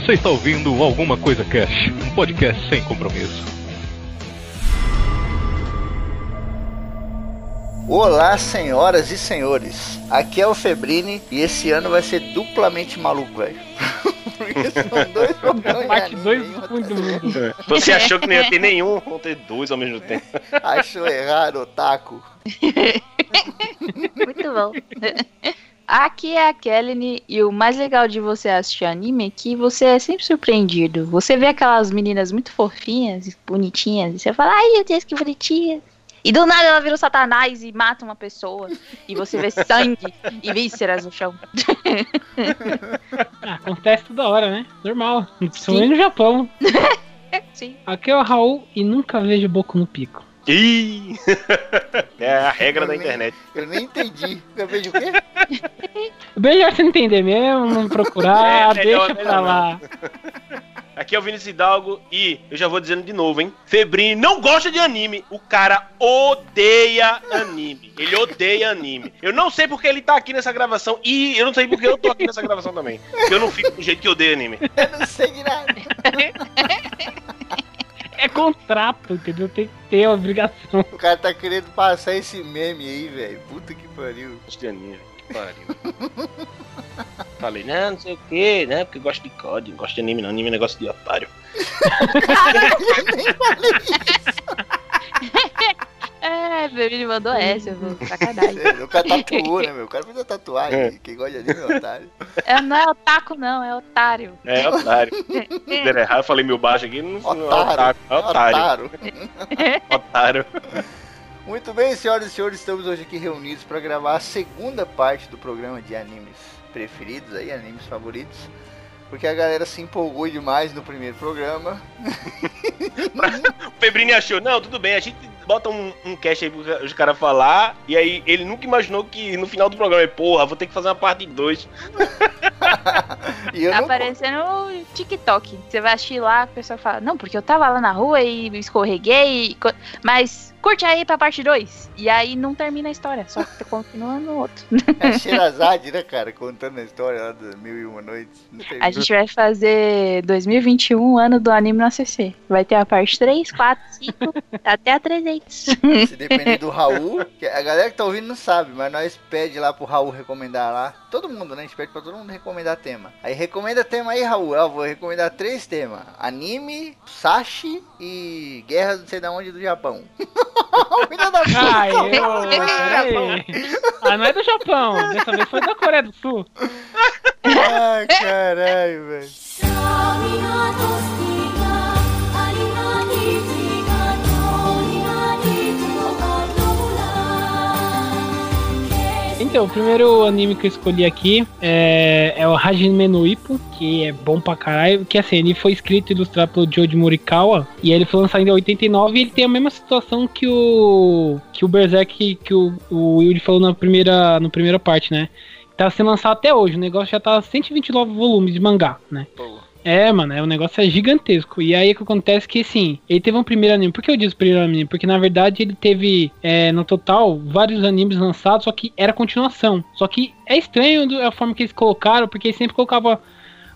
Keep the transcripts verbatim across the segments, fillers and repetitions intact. Você está ouvindo Alguma Coisa Cash, um podcast sem compromisso. Olá, senhoras e senhores. Aqui é o Febrine e esse ano vai ser duplamente maluco, velho. Porque são dois programas. Parte dois muito ruim. Você achou que não ia ter nenhum, vão ter dois ao mesmo tempo. Achou errado, otaku. Muito bom. Aqui é a Kelly e o mais legal de você assistir anime é que você é sempre surpreendido. Você vê aquelas meninas muito fofinhas, bonitinhas, e você fala, ai meu Deus, que bonitinha. E do nada ela vira o Satanás e mata uma pessoa. E você vê sangue e vísceras no chão. Ah, acontece toda hora, né? Normal. Principalmente no Japão. Sim. Aqui é o Raul e nunca vejo Boku no Pico. Ih! É a regra eu da nem, internet. Eu nem entendi. Eu vejo o quê? Melhor você não entender mesmo, não procurar, é, melhor, deixa melhor pra lá. Aqui é o Vinícius Hidalgo e eu já vou dizendo de novo, hein? Febrine não gosta de anime. O cara odeia anime. Ele odeia anime. Eu não sei porque ele tá aqui nessa gravação e eu não sei porque eu tô aqui nessa gravação também. Eu não fico do jeito que eu odeio anime. Eu não sei de nada. É contrato, entendeu? Tem que ter a obrigação. O cara tá querendo passar esse meme aí, velho. Puta que pariu. Cristianinha, que pariu. Falei, não, não sei o que, né? Porque eu gosto de código, não gosto de anime não. Anime é negócio de otário. Caralho, eu nem falei isso. É, meu, ele mandou essa, meu, sacanagem. É, o cara tatuou, né, meu? O cara fez a tatuagem. É. Quem gosta de anime é otário. É, não é otaku, não, é otário. É, otário. É. Eu falei meu baixo aqui, não foi otário. É otário. É otário. Muito bem, senhoras e senhores, estamos hoje aqui reunidos para gravar a segunda parte do programa de animes preferidos, aí, animes favoritos. Porque a galera se empolgou demais no primeiro programa. O Febrine achou, não, tudo bem, a gente bota um, um cast aí pros caras falar, e aí ele nunca imaginou que no final do programa, porra, vou ter que fazer uma parte dois. Tá aparecendo no TikTok. Você vai assistir lá, a pessoa fala, não, porque eu tava lá na rua e escorreguei, mas curte aí pra parte dois. E aí não termina a história, só que continua no outro. É Xerazade, né, cara? Contando a história lá das Mil e Uma Noites. A gente vai fazer dois mil e vinte e um, ano do anime no C C. Vai ter a parte três, quatro, cinco, até a trezentos. Se depender do Raul, que a galera que tá ouvindo não sabe, mas nós pede lá pro Raul recomendar lá. Todo mundo, né? A gente pede pra todo mundo recomendar tema. Aí recomenda tema aí, Raul. Eu vou recomendar três temas. Anime, Sashi e Guerra não sei da onde do Japão. Ai, eu... Ah, não é do Japão. Dessa vez foi da Coreia do Sul. Ai, caralho, velho. Então, o primeiro anime que eu escolhi aqui é, é o Hajime no Ippo, que é bom pra caralho, que assim, ele foi escrito e ilustrado pelo Joji Morikawa, e ele foi lançado em oitenta e nove, e ele tem a mesma situação que o que o Berserk, que o, o Will falou na primeira, na primeira parte, né? Tá sendo lançado até hoje, o negócio já tá cento e vinte e nove volumes de mangá, né? Boa. É, mano, é, o negócio é gigantesco. E aí o que acontece é que, assim, ele teve um primeiro anime. Por que eu disse primeiro anime? Porque, na verdade, ele teve, é, no total, vários animes lançados, só que era continuação. Só que é estranho a forma que eles colocaram, porque eles sempre colocavam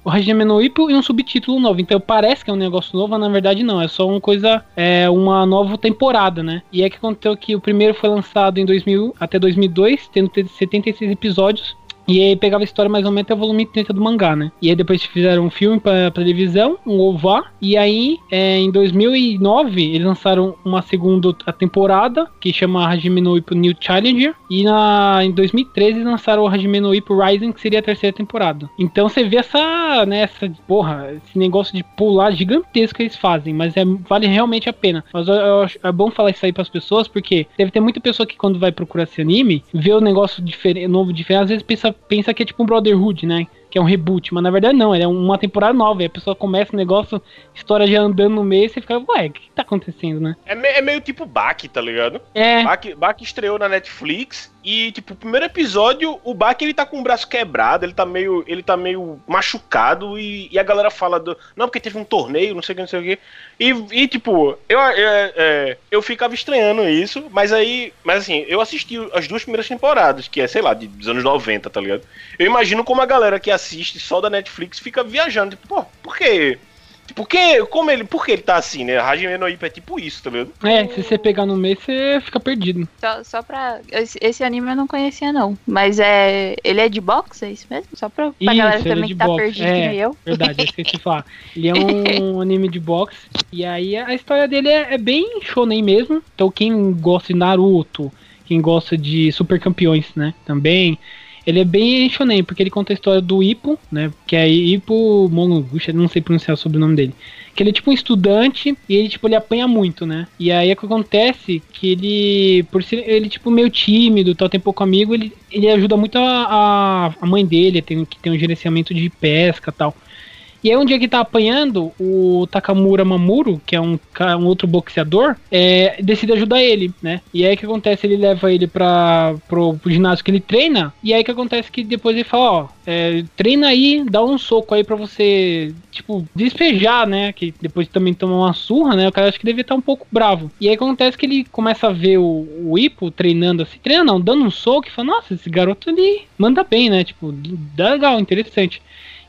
o Hajime no Ippo e um subtítulo novo. Então parece que é um negócio novo, mas na verdade não. É só uma coisa, é uma nova temporada, né? E é que aconteceu que o primeiro foi lançado em dois mil até dois mil e dois, tendo setenta e seis episódios. E aí pegava a história mais ou menos até o volume trinta do mangá, né? E aí depois fizeram um filme pra, pra televisão, um O V A. E aí, é, em dois mil e nove, eles lançaram uma segunda temporada, que chama Hajime no Ippo New Challenger. E na, em dois mil e treze, eles lançaram o Hajime no Ippo Rising, que seria a terceira temporada. Então você vê essa, né, essa, porra, esse negócio de pular gigantesco que eles fazem. Mas é, vale realmente a pena. Mas eu, eu, é bom falar isso aí pras pessoas, porque deve ter muita pessoa que quando vai procurar esse anime, vê o negócio diferente, novo, diferente, às vezes pensa pensa que é tipo um Brotherhood, né? Que é um reboot, mas na verdade não, ele é uma temporada nova, e a pessoa começa o negócio, história já andando no meio, e você fica, ué, o que tá acontecendo, né? É, me, é meio tipo Bach, tá ligado? É. Bach, Bach estreou na Netflix, e tipo, o primeiro episódio, o Bach, ele tá com o braço quebrado, ele tá meio, ele tá meio machucado, e, e a galera fala, do, não, porque teve um torneio, não sei o que, não sei o que, e, e tipo, eu, é, é, eu ficava estranhando isso, mas aí, mas assim, eu assisti as duas primeiras temporadas, que é, sei lá, de, dos anos noventa, tá ligado? Eu imagino como a galera que assiste assiste só da Netflix fica viajando. Tipo, pô, por quê? Tipo, que, como ele, por que ele tá assim, né? Hajime no Ippo é tipo isso, tá vendo? É, se você pegar no meio, você fica perdido. Só, só pra... Esse, esse anime eu não conhecia, não. Mas é... Ele é de boxe, é isso mesmo? Só pra, pra isso, galera também é que tá boxe. Perdida é, que eu. Verdade, eu esqueci de falar. Ele é um anime de boxe. E aí a história dele é, é bem shonen mesmo. Então quem gosta de Naruto, quem gosta de Super Campeões, né? Também... Ele é bem shonen, porque ele conta a história do Ippo, né? Que é Ippo Monoguchi, não sei pronunciar sobre o nome dele. Que ele é tipo um estudante e ele, tipo, ele apanha muito, né? E aí é que acontece que ele, por ser ele, tipo, meio tímido, tal, tem pouco amigo, ele, ele ajuda muito a, a mãe dele, tem, que tem um gerenciamento de pesca e tal. E aí um dia que tá apanhando, o Takamura Mamuro, que é um, um outro boxeador, é, decide ajudar ele, né? E aí o que acontece, ele leva ele pra, pro, pro ginásio que ele treina, e aí o que acontece que depois ele fala, ó, é, treina aí, dá um soco aí pra você, tipo, despejar, né? Que depois também toma uma surra, né? O cara acho que devia estar um pouco bravo. E aí acontece que ele começa a ver o, o Ippo treinando assim, treinando não, dando um soco, e fala, nossa, esse garoto ele manda bem, né? Tipo, dá legal, interessante.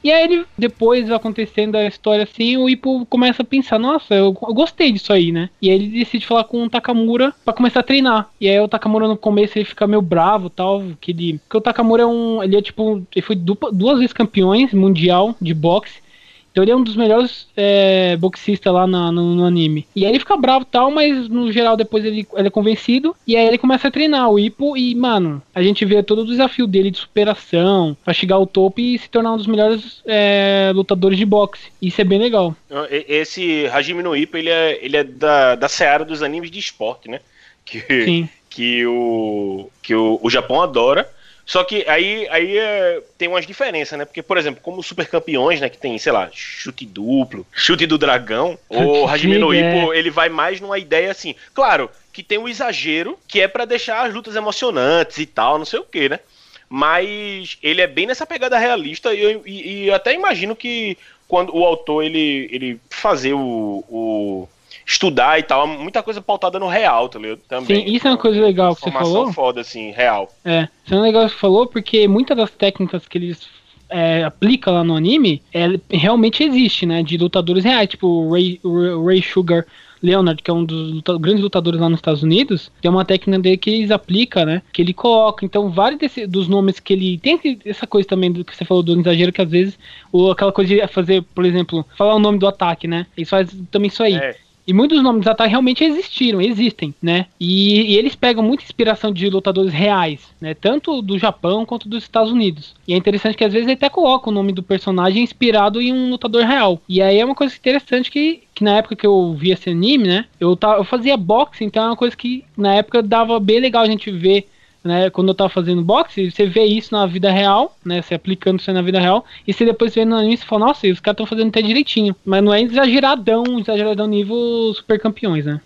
E aí ele, depois acontecendo a história assim, o Ippo começa a pensar, nossa, eu, eu gostei disso aí, né? E aí ele decide falar com o Takamura pra começar a treinar. E aí o Takamura no começo ele fica meio bravo e tal, que ele... Porque o Takamura é um... Ele é tipo... Ele foi dupla, duas vezes campeões mundial de boxe. Então ele é um dos melhores é, boxistas lá na, no, no anime. E aí ele fica bravo e tal, mas no geral depois ele, ele é convencido. E aí ele começa a treinar o Ippo e, mano, a gente vê todo o desafio dele de superação, pra chegar ao topo e se tornar um dos melhores é, lutadores de boxe. Isso é bem legal. Esse Hajime no Ippo, ele é, ele é da, da seara dos animes de esporte, né? Que, Sim. Que, o, que o, o Japão adora. Só que aí, aí é, tem umas diferenças, né? Porque, por exemplo, como Super Campeões, né? Que tem, sei lá, chute duplo, chute do dragão. O Hajime no Ippo, ele vai mais numa ideia assim. Claro, que tem um exagero, que é pra deixar as lutas emocionantes e tal, não sei o que, né? Mas ele é bem nessa pegada realista. E eu e, e até imagino que quando o autor, ele, ele fazer o... o estudar e tal, muita coisa pautada no real, tá ligado? Também. Sim, isso é uma coisa legal que você falou. Informação foda, assim, real. É, isso é um negócio que você falou, porque muitas das técnicas que eles é, aplicam lá no anime, é, realmente existe, né? De lutadores reais, tipo o Ray, Ray Sugar Leonard, que é um dos luta- grandes lutadores lá nos Estados Unidos, tem uma técnica dele que eles aplicam, né? Que ele coloca, então vários desse, dos nomes que ele... Tem essa coisa também do que você falou do exagero, que às vezes, ou aquela coisa de fazer, por exemplo, falar o nome do ataque, né? Eles fazem também isso aí. É. E muitos nomes de ataque realmente existiram, existem, né? E, e eles pegam muita inspiração de lutadores reais, né? Tanto do Japão quanto dos Estados Unidos. E é interessante que às vezes ele até coloca o nome do personagem inspirado em um lutador real. E aí é uma coisa interessante que, que na época que eu via esse anime, né? Eu, tava, eu fazia boxe, então é uma coisa que na época dava bem legal a gente ver, né? Quando eu tava fazendo boxe, você vê isso na vida real, né? Você aplicando isso na vida real. E você depois vê no anime e fala, nossa, os caras estão fazendo até direitinho. Mas não é exageradão, exageradão nível Super Campeões, né?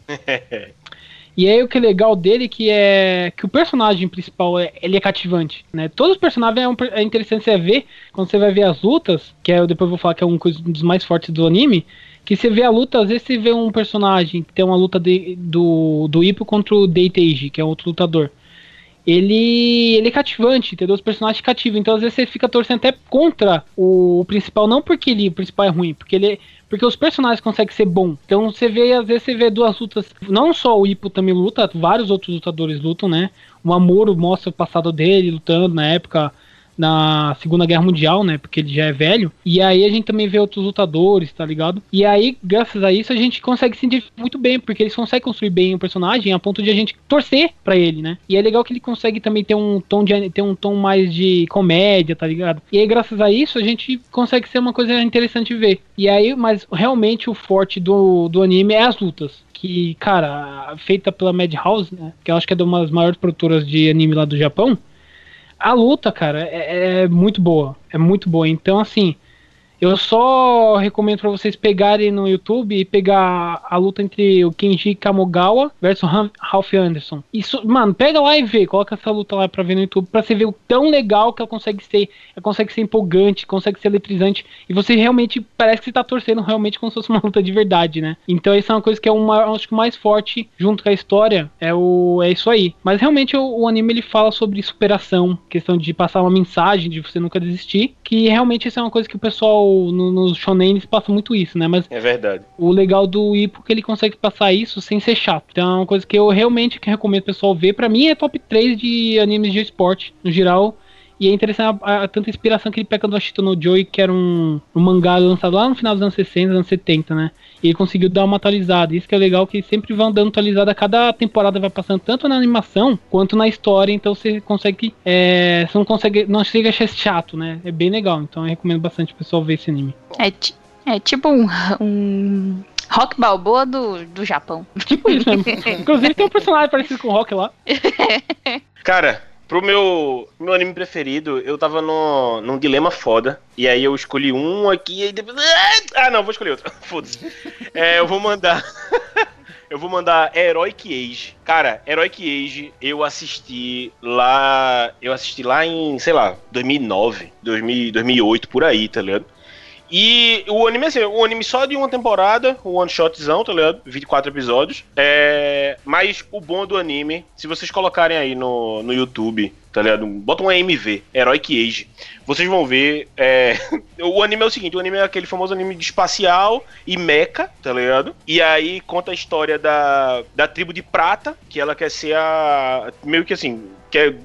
E aí o que é legal dele que é que o personagem principal, é, ele é cativante, né? Todos os personagens é, um, é interessante você ver, quando você vai ver as lutas, que é, eu depois vou falar que é um dos mais fortes do anime, que você vê a luta, às vezes você vê um personagem que tem uma luta de, do, do Ippo contra o Deiteiji, que é outro lutador. Ele, ele é cativante, entendeu? Os personagens cativam, então às vezes você fica torcendo até contra o principal, não porque ele, o principal é ruim, porque ele, porque os personagens conseguem ser bons. Então você vê, às vezes você vê duas lutas, não só o Ippo também luta, vários outros lutadores lutam, né? O Mamuro mostra o passado dele lutando na época na Segunda Guerra Mundial, né? Porque ele já é velho. E aí a gente também vê outros lutadores, tá ligado? E aí, graças a isso, a gente consegue se identificar muito bem, porque eles conseguem construir bem o personagem a ponto de a gente torcer pra ele, né? E é legal que ele consegue também ter um tom de, ter um tom mais de comédia, tá ligado? E aí, graças a isso, a gente consegue ser uma coisa interessante de ver. E aí, mas realmente o forte do, do anime é as lutas. Que, cara, feita pela Madhouse, né? Que eu acho que é uma das maiores produtoras de anime lá do Japão. A luta, cara, é, é muito boa. É muito boa. Então, assim, Eu só recomendo pra vocês pegarem no YouTube e pegar a luta entre o Kenji Kamogawa versus Ralph Anderson. Isso, mano, pega lá e vê. Coloca essa luta lá pra ver no YouTube, pra você ver o tão legal que ela consegue ser. Ela consegue ser empolgante, consegue ser eletrizante. E você realmente, parece que você tá torcendo realmente como se fosse uma luta de verdade, né? Então isso é uma coisa que é uma, acho que o mais forte junto com a história. É, o, é isso aí. Mas realmente o, o anime, ele fala sobre superação. Questão de passar uma mensagem, de você nunca desistir. Que realmente isso é uma coisa que o pessoal nos no shonen eles passam muito isso, né? Mas é verdade. O legal do Ippo é que ele consegue passar isso sem ser chato. Então é uma coisa que eu realmente que recomendo o pessoal ver. Pra mim é top três de animes de esporte, no geral. E é interessante a, a, a tanta inspiração que ele pega do Ashita no Joy, que era um, um mangá lançado lá no final dos anos sessenta, anos setenta, né? E ele conseguiu dar uma atualizada. Isso que é legal, que eles sempre vão dando atualizada. Cada temporada vai passando tanto na animação quanto na história. Então você consegue... É, você não consegue... Não chega a ser chato, né? É bem legal. Então eu recomendo bastante o pessoal ver esse anime. É, t- é tipo um... um... Rock Balboa do, do Japão. Tipo isso mesmo. Inclusive tem um personagem parecido com o Rock lá. Cara... Pro meu, meu anime preferido, eu tava no, num dilema foda. E aí eu escolhi um aqui e depois... Ah, não, vou escolher outro. Foda-se. É, eu vou mandar... eu vou mandar Heroic Age. Cara, Heroic Age eu assisti lá... Eu assisti lá em, sei lá, dois mil e nove, dois mil, dois mil e oito, por aí, tá ligado? E o anime, assim, o anime só de uma temporada, um one-shotzão, tá ligado? vinte e quatro episódios. É... Mas o bom do anime, se vocês colocarem aí no, no YouTube, tá ligado? Bota um A M V, Heroic Age. Vocês vão ver... É... O anime é o seguinte, o anime é aquele famoso anime de espacial e mecha, tá ligado? E aí conta a história da, da tribo de prata, que ela quer ser a... Meio que assim... Quer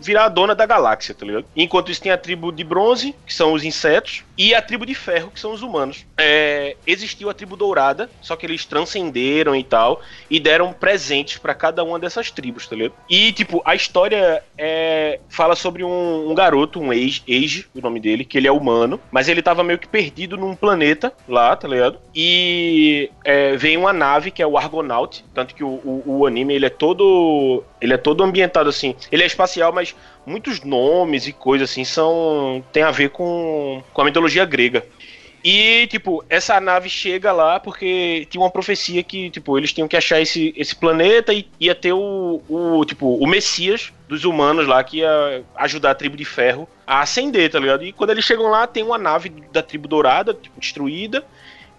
virar a dona da galáxia, tá ligado? Enquanto isso tem a tribo de bronze, que são os insetos, e a tribo de ferro, que são os humanos. É, existiu a tribo dourada, só que eles transcenderam e tal, e deram presentes pra cada uma dessas tribos, tá ligado? E, tipo, a história é, fala sobre um, um garoto, um Age, Age, o nome dele, que ele é humano, mas ele tava meio que perdido num planeta lá, tá ligado? E é, vem uma nave, que é o Argonaut, tanto que o, o, o anime, ele é todo... Ele é todo ambientado assim. Ele é espacial, mas muitos nomes e coisas assim são... Tem a ver com, com a mitologia grega. E, tipo, essa nave chega lá porque tinha uma profecia que, tipo, eles tinham que achar esse, esse planeta e ia ter o, o, tipo, o Messias dos humanos lá que ia ajudar a tribo de ferro a ascender, tá ligado? E quando eles chegam lá, tem uma nave da tribo dourada, tipo, destruída.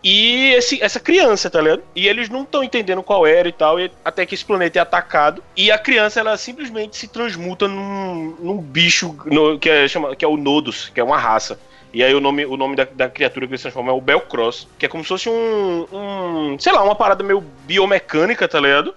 E esse, essa criança, tá ligado? E eles não estão entendendo qual era e tal, e até que esse planeta é atacado. E a criança, ela simplesmente se transmuta num, num bicho no, que, é chama, que é o Nodus, que é uma raça. E aí o nome, o nome da, da criatura que se transforma é o Belcross, que é como se fosse um, um... Sei lá, uma parada meio biomecânica, tá ligado?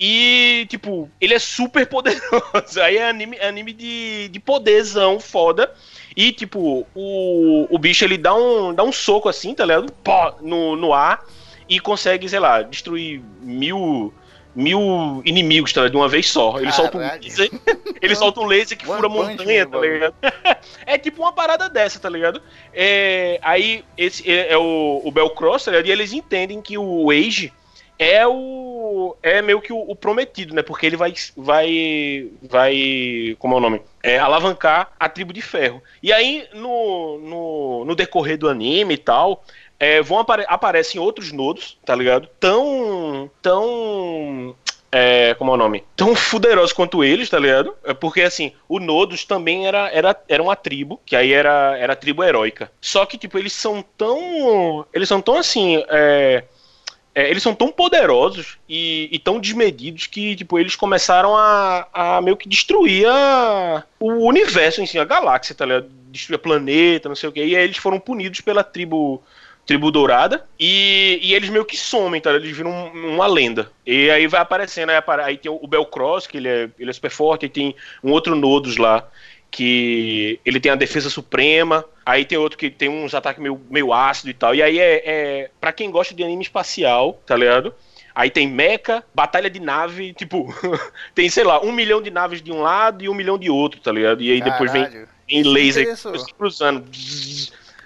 E, tipo, ele é super poderoso. Aí é anime, é anime de, de poderzão foda. E, tipo, o, o bicho, ele dá um, dá um soco assim, tá ligado? Pó, no, no ar. E consegue, sei lá, destruir mil, mil inimigos, tá ligado? De uma vez só. Ele, solta um, laser, ele solta um laser que fura a montanha, tá ligado? É tipo uma parada dessa, tá ligado? É, aí, esse é, é o, o Belcross, tá ligado? E eles entendem que o Age é o... É meio que o, o prometido, né? Porque ele vai... vai, vai como é o nome? É, alavancar a tribo de ferro. E aí, no, no, no decorrer do anime e tal... É, vão apare- aparecem outros nodos, tá ligado? Tão... Tão... É, como é o nome? Tão fuderosos quanto eles, tá ligado? É porque, assim, o Nodus também era, era, era uma tribo, que aí era, era a tribo heróica. Só que, tipo, eles são tão... Eles são tão, assim... É, É, eles são tão poderosos e, e tão desmedidos que, tipo, eles começaram a, a meio que destruir a, o universo em si, a galáxia, tá ligado? Destruir a planeta, não sei o quê. E aí eles foram punidos pela tribo, tribo dourada e, e eles meio que somem, tá ligado? Eles viram um, uma lenda. E aí vai aparecendo, aí, aí tem o Belcross, que ele é, ele é super forte, aí tem um outro Nodus lá, que ele tem a defesa suprema, aí tem outro que tem uns ataques meio, meio ácido e tal, e aí é, é... Pra quem gosta de anime espacial, tá ligado? Aí tem mecha, batalha de nave, tipo... tem, sei lá, um milhão de naves de um lado e um milhão de outro, tá ligado? E aí Caralho. Depois vem, vem laser se cruzando...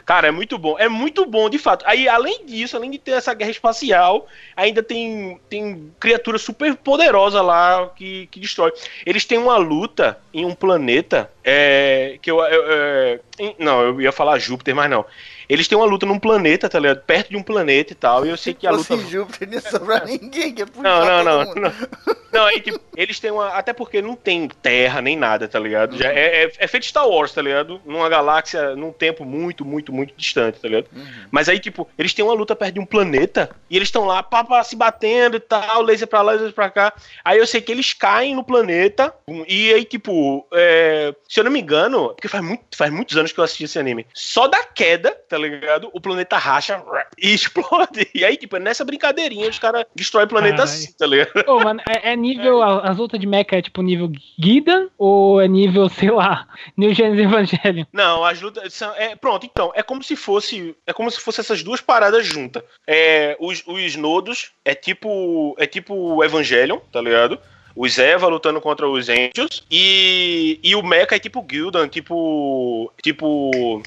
Cara, é muito bom, é muito bom, de fato. Aí, além disso, além de ter essa guerra espacial, ainda tem, tem criatura super poderosa lá que, que destrói. Eles têm uma luta em um planeta É, que eu, eu, eu, eu, não, eu ia falar Júpiter, mas não. Eles têm uma luta num planeta, tá ligado? Perto de um planeta e tal, e eu sei que a luta... Se fosse Júpiter, não sobra ninguém, que é puxar não, não, todo não, mundo. Não, não, é, tipo, eles têm uma... Até porque não tem terra nem nada, tá ligado? Já é, é, é feito Star Wars, tá ligado? Numa galáxia, num tempo muito, muito, muito distante, tá ligado? Uhum. Mas aí, tipo, eles têm uma luta perto de um planeta, e eles estão lá, pá, pá, se batendo e tal, laser pra lá, laser pra cá. Aí eu sei que eles caem no planeta, e aí, tipo, é... se eu não me engano, porque faz, muito, faz muitos anos que eu assisti esse anime, só da queda, tá ligado? O planeta racha e explode. E aí, tipo, é nessa brincadeirinha os caras destroem o planeta assim, tá ligado? Pô, mano, é, é nível, é. As lutas de mecha é tipo nível Guildan ou é nível, sei lá, New Genesis Evangelion? Não, as lutas são, é, pronto, então, é como se fosse é como se fosse essas duas paradas juntas. É, os, os nodos é tipo, é tipo Evangelion, tá ligado? Os Eva lutando contra os Angels. E, e o Mecha é tipo Guildan, tipo... Tipo...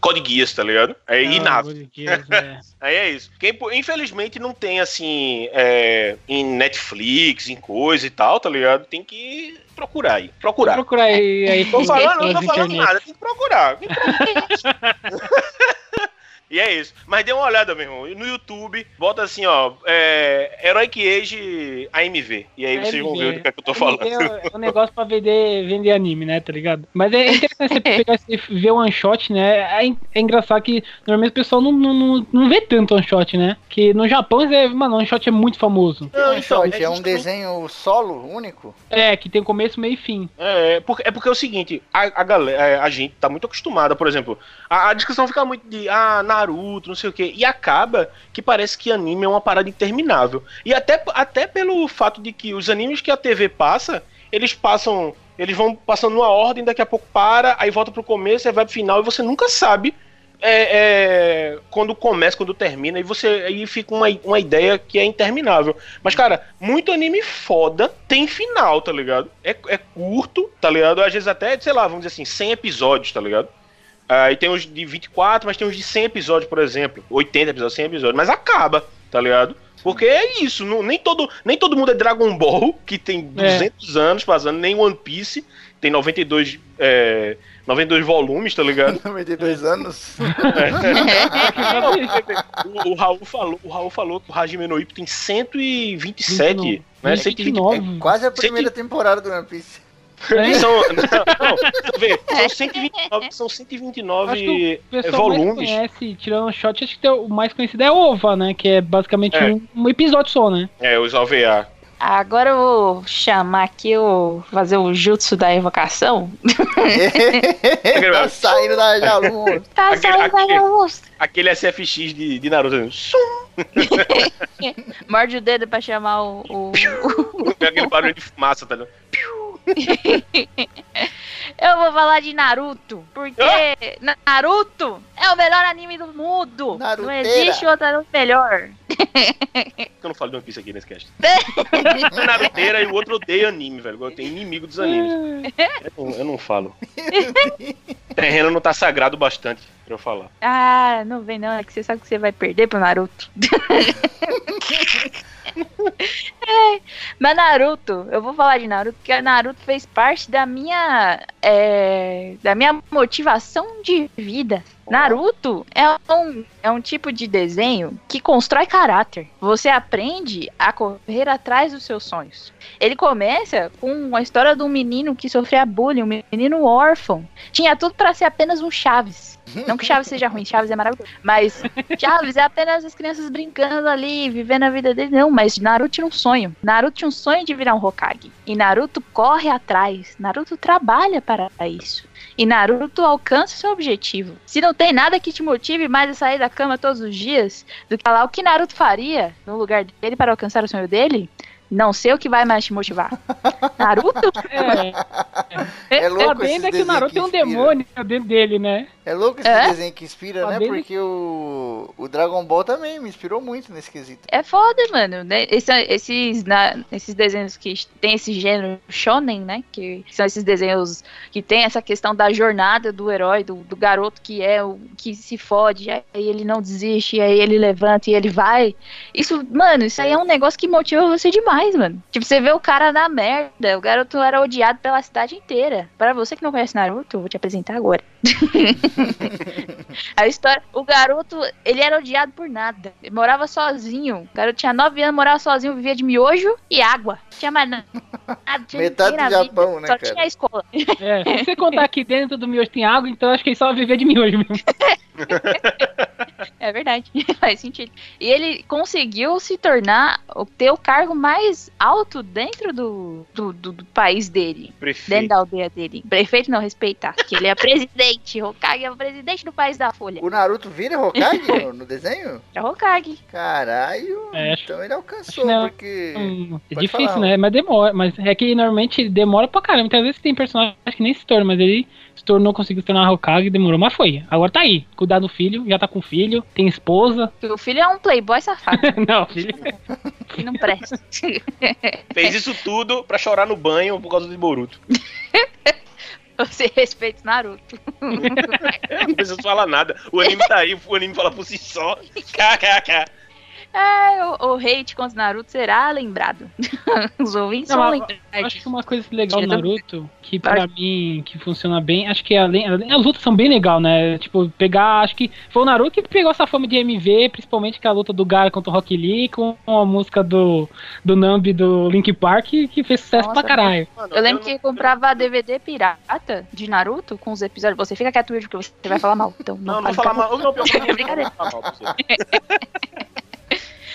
Code Geass, tá ligado? É inável. É. Aí é isso. Quem, infelizmente não tem, assim, é, em Netflix, em coisa e tal, tá ligado? Tem que procurar aí. Procurar. Procurar aí. aí tô falando, não tô falando nada. Tem que procurar. Tem que procurar. E é isso. Mas dê uma olhada, meu irmão. No YouTube, bota assim, ó, é, Heroic Age A M V. E aí vocês vão ver do que é que eu tô falando. É um negócio pra vender, vender anime, né? Tá ligado? Mas é interessante você pegar e ver o one shot, né? É, é engraçado que normalmente o pessoal não, não, não, não vê tanto one shot, né? Que no Japão, é, mano, one shot é muito famoso. Não, one shot é, é um desenho solo, único? É, que tem começo, meio e fim. É, é, porque, é porque é o seguinte, a, a galera, a gente tá muito acostumada, por exemplo, a, a discussão fica muito de, ah, na Naruto, não sei o que, e acaba que parece que anime é uma parada interminável. E até, até pelo fato de que os animes que a T V passa, eles passam, eles vão passando numa ordem, daqui a pouco para, aí volta pro começo, aí vai pro final, e você nunca sabe é, é, quando começa, quando termina, e você aí fica uma, uma ideia que é interminável. Mas, cara, muito anime foda tem final, tá ligado? É, é curto, tá ligado? Às vezes até, sei lá, vamos dizer assim, cem episódios, tá ligado? Aí tem uns de vinte e quatro, mas tem uns de cem episódios, por exemplo. oitenta episódios, cem episódios. Mas acaba, tá ligado? Porque é isso. Não, nem, todo, nem todo mundo é Dragon Ball, que tem duzentos é. anos passando. Nem One Piece, tem noventa e dois... É, noventa e dois volumes, tá ligado? noventa e dois anos? É. o, o, Raul falou, o Raul falou que o Hajime no Ippo tem cento e vinte e sete. vinte e nove. Né? cento e vinte e nove. É quase a primeira cento... temporada do One Piece. É? São, não, não, vê, são cento e vinte e nove, são cento e vinte e nove acho que o volumes. Mais conhece, tirando um shot, acho que o mais conhecido é OVA, né? Que é basicamente é. Um, um episódio só, né? É, os O V A. Agora eu vou chamar aqui o. Fazer o jutsu da evocação. Tá saindo da Jalus. Tá saindo da Jalus. Aquele, aquele S F X de, de Naruto. Morde o dedo pra chamar o. o... Aquele barulho de fumaça, tá ligado? Eu vou falar de Naruto, porque oh! Naruto é o melhor anime do mundo. Naruteira. Não existe outro anime melhor. Eu não falo de One Piece aqui nesse cast. Naruteira e o outro odeia anime, velho. Eu tenho inimigo dos animes. Eu, eu não falo. O terreno não tá sagrado bastante pra eu falar. Ah, não vem não, é que você sabe que você vai perder pro Naruto. É. Mas Naruto, eu vou falar de Naruto porque Naruto fez parte da minha é, da minha motivação de vida. Naruto é um, é um tipo de desenho que constrói caráter. Você aprende a correr atrás dos seus sonhos. Ele começa com a história de um menino que sofria bullying, um menino órfão. Tinha tudo pra ser apenas um Chaves. Não que Chaves seja ruim, Chaves é maravilhoso. Mas Chaves é apenas as crianças brincando ali, vivendo a vida dele. Não, mas Naruto tinha um sonho. Naruto tinha um sonho de virar um Hokage. E Naruto corre atrás. Naruto trabalha para isso. E Naruto alcança o seu objetivo. Se não tem nada que te motive mais a sair da cama todos os dias, do que falar o que Naruto faria no lugar dele para alcançar o sonho dele, não sei o que vai mais te motivar. Naruto? É, é louco. Sabendo é que o Naruto tem um demônio dentro dele, né? É louco esse é? desenho que inspira, né? Porque o, o Dragon Ball também me inspirou muito nesse quesito. É foda, mano. Né? Esse, esses, na, esses desenhos que tem esse gênero Shonen, né? Que são esses desenhos que tem essa questão da jornada do herói, do, do garoto que é o que se fode, aí ele não desiste, aí ele levanta e ele vai. Isso, mano, isso aí é um negócio que motiva você demais. demais, mano. Tipo, você vê o cara na merda. O garoto era odiado pela cidade inteira. Pra você que não conhece Naruto, eu vou te apresentar agora. A história... O garoto, ele era odiado por nada. Ele morava sozinho. O garoto tinha nove anos, morava sozinho, vivia de miojo e água. Não tinha mais nada. Metade do Japão, né, cara? Só tinha a escola. É, se você contar aqui dentro do miojo tem água, então eu acho que ele só vivia de miojo mesmo. É verdade, faz sentido. E ele conseguiu se tornar, ter o cargo mais alto dentro do, do, do, do país dele. Prefeito. Dentro da aldeia dele. Prefeito não, respeitar, porque ele é presidente. Hokage é o presidente do país da Folha. O Naruto vira Hokage no, no desenho? É Hokage. Caralho, é, acho, então ele alcançou, não, porque... Hum, é difícil, falar, né? Mas demora, mas é que normalmente demora pra caramba. Então, às vezes tem personagem que nem se torna, mas ele... se tornou, conseguiu se tornar Hokage, demorou, mas foi. Agora tá aí, cuidar do filho, já tá com filho, tem esposa. O filho é um playboy safado. Não, filho... que não presta. Fez isso tudo pra chorar no banho por causa do Boruto. Você respeita o Naruto. Não precisa falar nada. O anime tá aí, o anime fala por si só. Kkk. É, o, o hate contra o Naruto será lembrado. Os ouvintes não, são lembrados. Acho que uma coisa legal do Naruto, que pra mim, que funciona bem, acho que além, além, as lutas são bem legais, né? Tipo, pegar, acho que foi o Naruto que pegou essa fama de M V, principalmente com a luta do Gaara contra o Rock Lee, com a música do, do Nambi, do Linkin Park, que fez sucesso. Nossa, pra caralho. Mano, eu lembro que eu comprava D V D pirata de Naruto com os episódios. Você fica quieto, porque você vai falar mal. Então, não, não, não fala mal. Não, é brincadeira.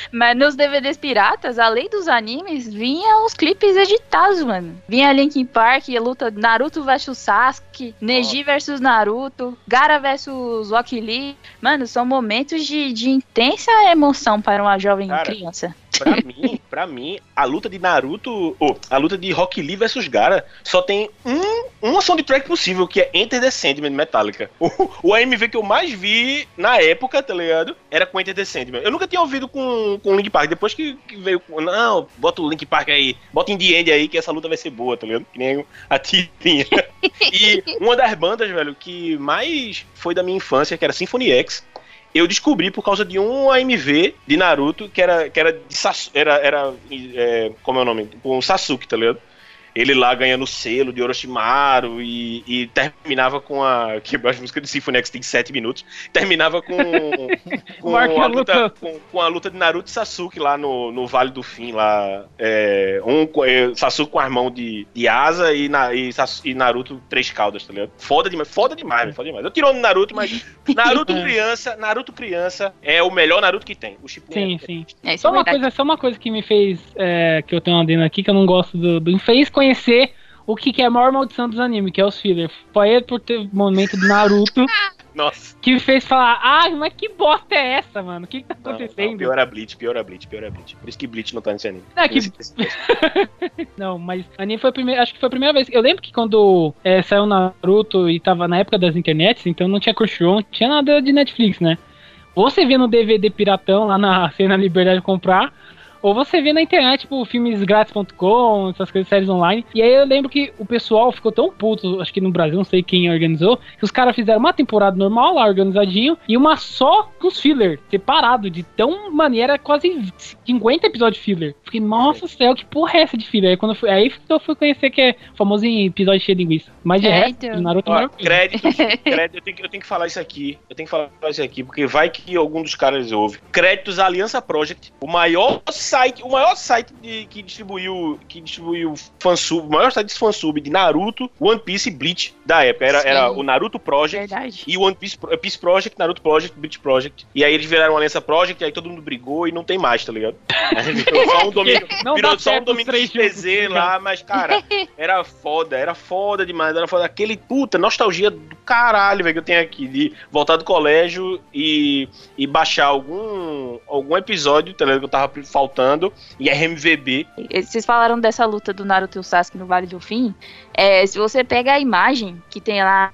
Mas nos D V Ds piratas, além dos animes, vinha os clipes editados, mano. Vinha Linkin Park, a luta Naruto versus Sasuke, Neji versus Naruto, Gaara versus Rock Lee. Mano, são momentos de, de intensa emoção para uma jovem, cara, criança. Pra mim, pra mim, a luta de Naruto, oh, a luta de Rock Lee versus Gaara, só tem um, uma soundtrack possível, que é Enter the Sandman, Metallica. O, o A M V que eu mais vi na época, tá ligado? Era com Enter the Sandman. Eu nunca tinha ouvido com, com Linkin Park, depois que, que veio com... Não, bota o Linkin Park aí, bota In The End aí, que essa luta vai ser boa, tá ligado? Que nem a tirinha. E uma das bandas, velho, que mais foi da minha infância, que era Symphony X, eu descobri por causa de um A M V de Naruto que era, que era de Sasuke, era, era é, como é o nome? Com um Sasuke, tá ligado? Ele lá ganhando o selo de Orochimaru e, e terminava com a... Que a música de Symphony X tem sete minutos. Terminava com, com, a luta, com, com a luta de Naruto e Sasuke lá no, no Vale do Fim. Lá, é, um, é, Sasuke com armão de, de asa e, na, e, Sasuke, e Naruto três caudas, tá ligado? Foda demais, foda demais, foda demais. Eu tiro no Naruto, mas Naruto criança, Naruto criança é o melhor Naruto que tem. O Shippuden. Sim, sim. É, só, é uma coisa, só uma coisa que me fez... É, que eu tenho uma dena aqui que eu não gosto do... do fez conhecer conhecer o que, que é a maior maldição dos animes, que é os fillers. Foi ele por ter o momento do Naruto. Nossa. Que fez falar, ah, mas que bosta é essa, mano? O que, que tá acontecendo? Não, não, pior a Bleach, pior a Bleach, pior a Bleach. Por isso que Bleach não tá nesse anime. Não, que... não, mas anime foi a primeira, acho que foi a primeira vez. Eu lembro que quando é, saiu Naruto e tava na época das internets, então não tinha Crunchyroll, não tinha nada de Netflix, né? Ou você via no D V D piratão, lá na Cena Liberdade comprar... Ou você vê na internet, tipo, filmes grátis ponto com, essas coisas, séries online. E aí eu lembro que o pessoal ficou tão puto, acho que no Brasil, não sei quem organizou, que os caras fizeram uma temporada normal lá, organizadinho, e uma só com os filler, separado, de tão maneira, quase cinquenta episódios de filler. Fiquei, nossa é. céu, que porra é essa de filler? Aí, quando eu fui, aí eu fui conhecer que é o famoso episódio cheio de linguiça. Mas de é, resto, então. Naruto Ó, crédito, crédito, eu tenho, que, eu tenho que falar isso aqui, eu tenho que falar isso aqui, porque vai que algum dos caras ouve. Créditos à Aliança Project, o maior... Site, o maior site de, que distribuiu que distribuiu fansub, o maior site de fansub de Naruto, One Piece e Bleach da época, era, era o Naruto Project. Verdade. E o One Piece, Piece Project, Naruto Project, Bleach Project, e aí eles viraram a Aliança Project e aí todo mundo brigou e não tem mais, tá ligado? Virou só um domínio, virou só um domínio de P Z lá, mas cara, era foda, era foda demais, era foda, aquele puta nostalgia do caralho, velho, que eu tenho aqui de voltar do colégio e, e baixar algum, algum episódio, tá ligado, que eu tava faltando. E R M V B. Vocês falaram dessa luta do Naruto e o Sasuke no Vale do Fim. É, se você pega a imagem que tem lá,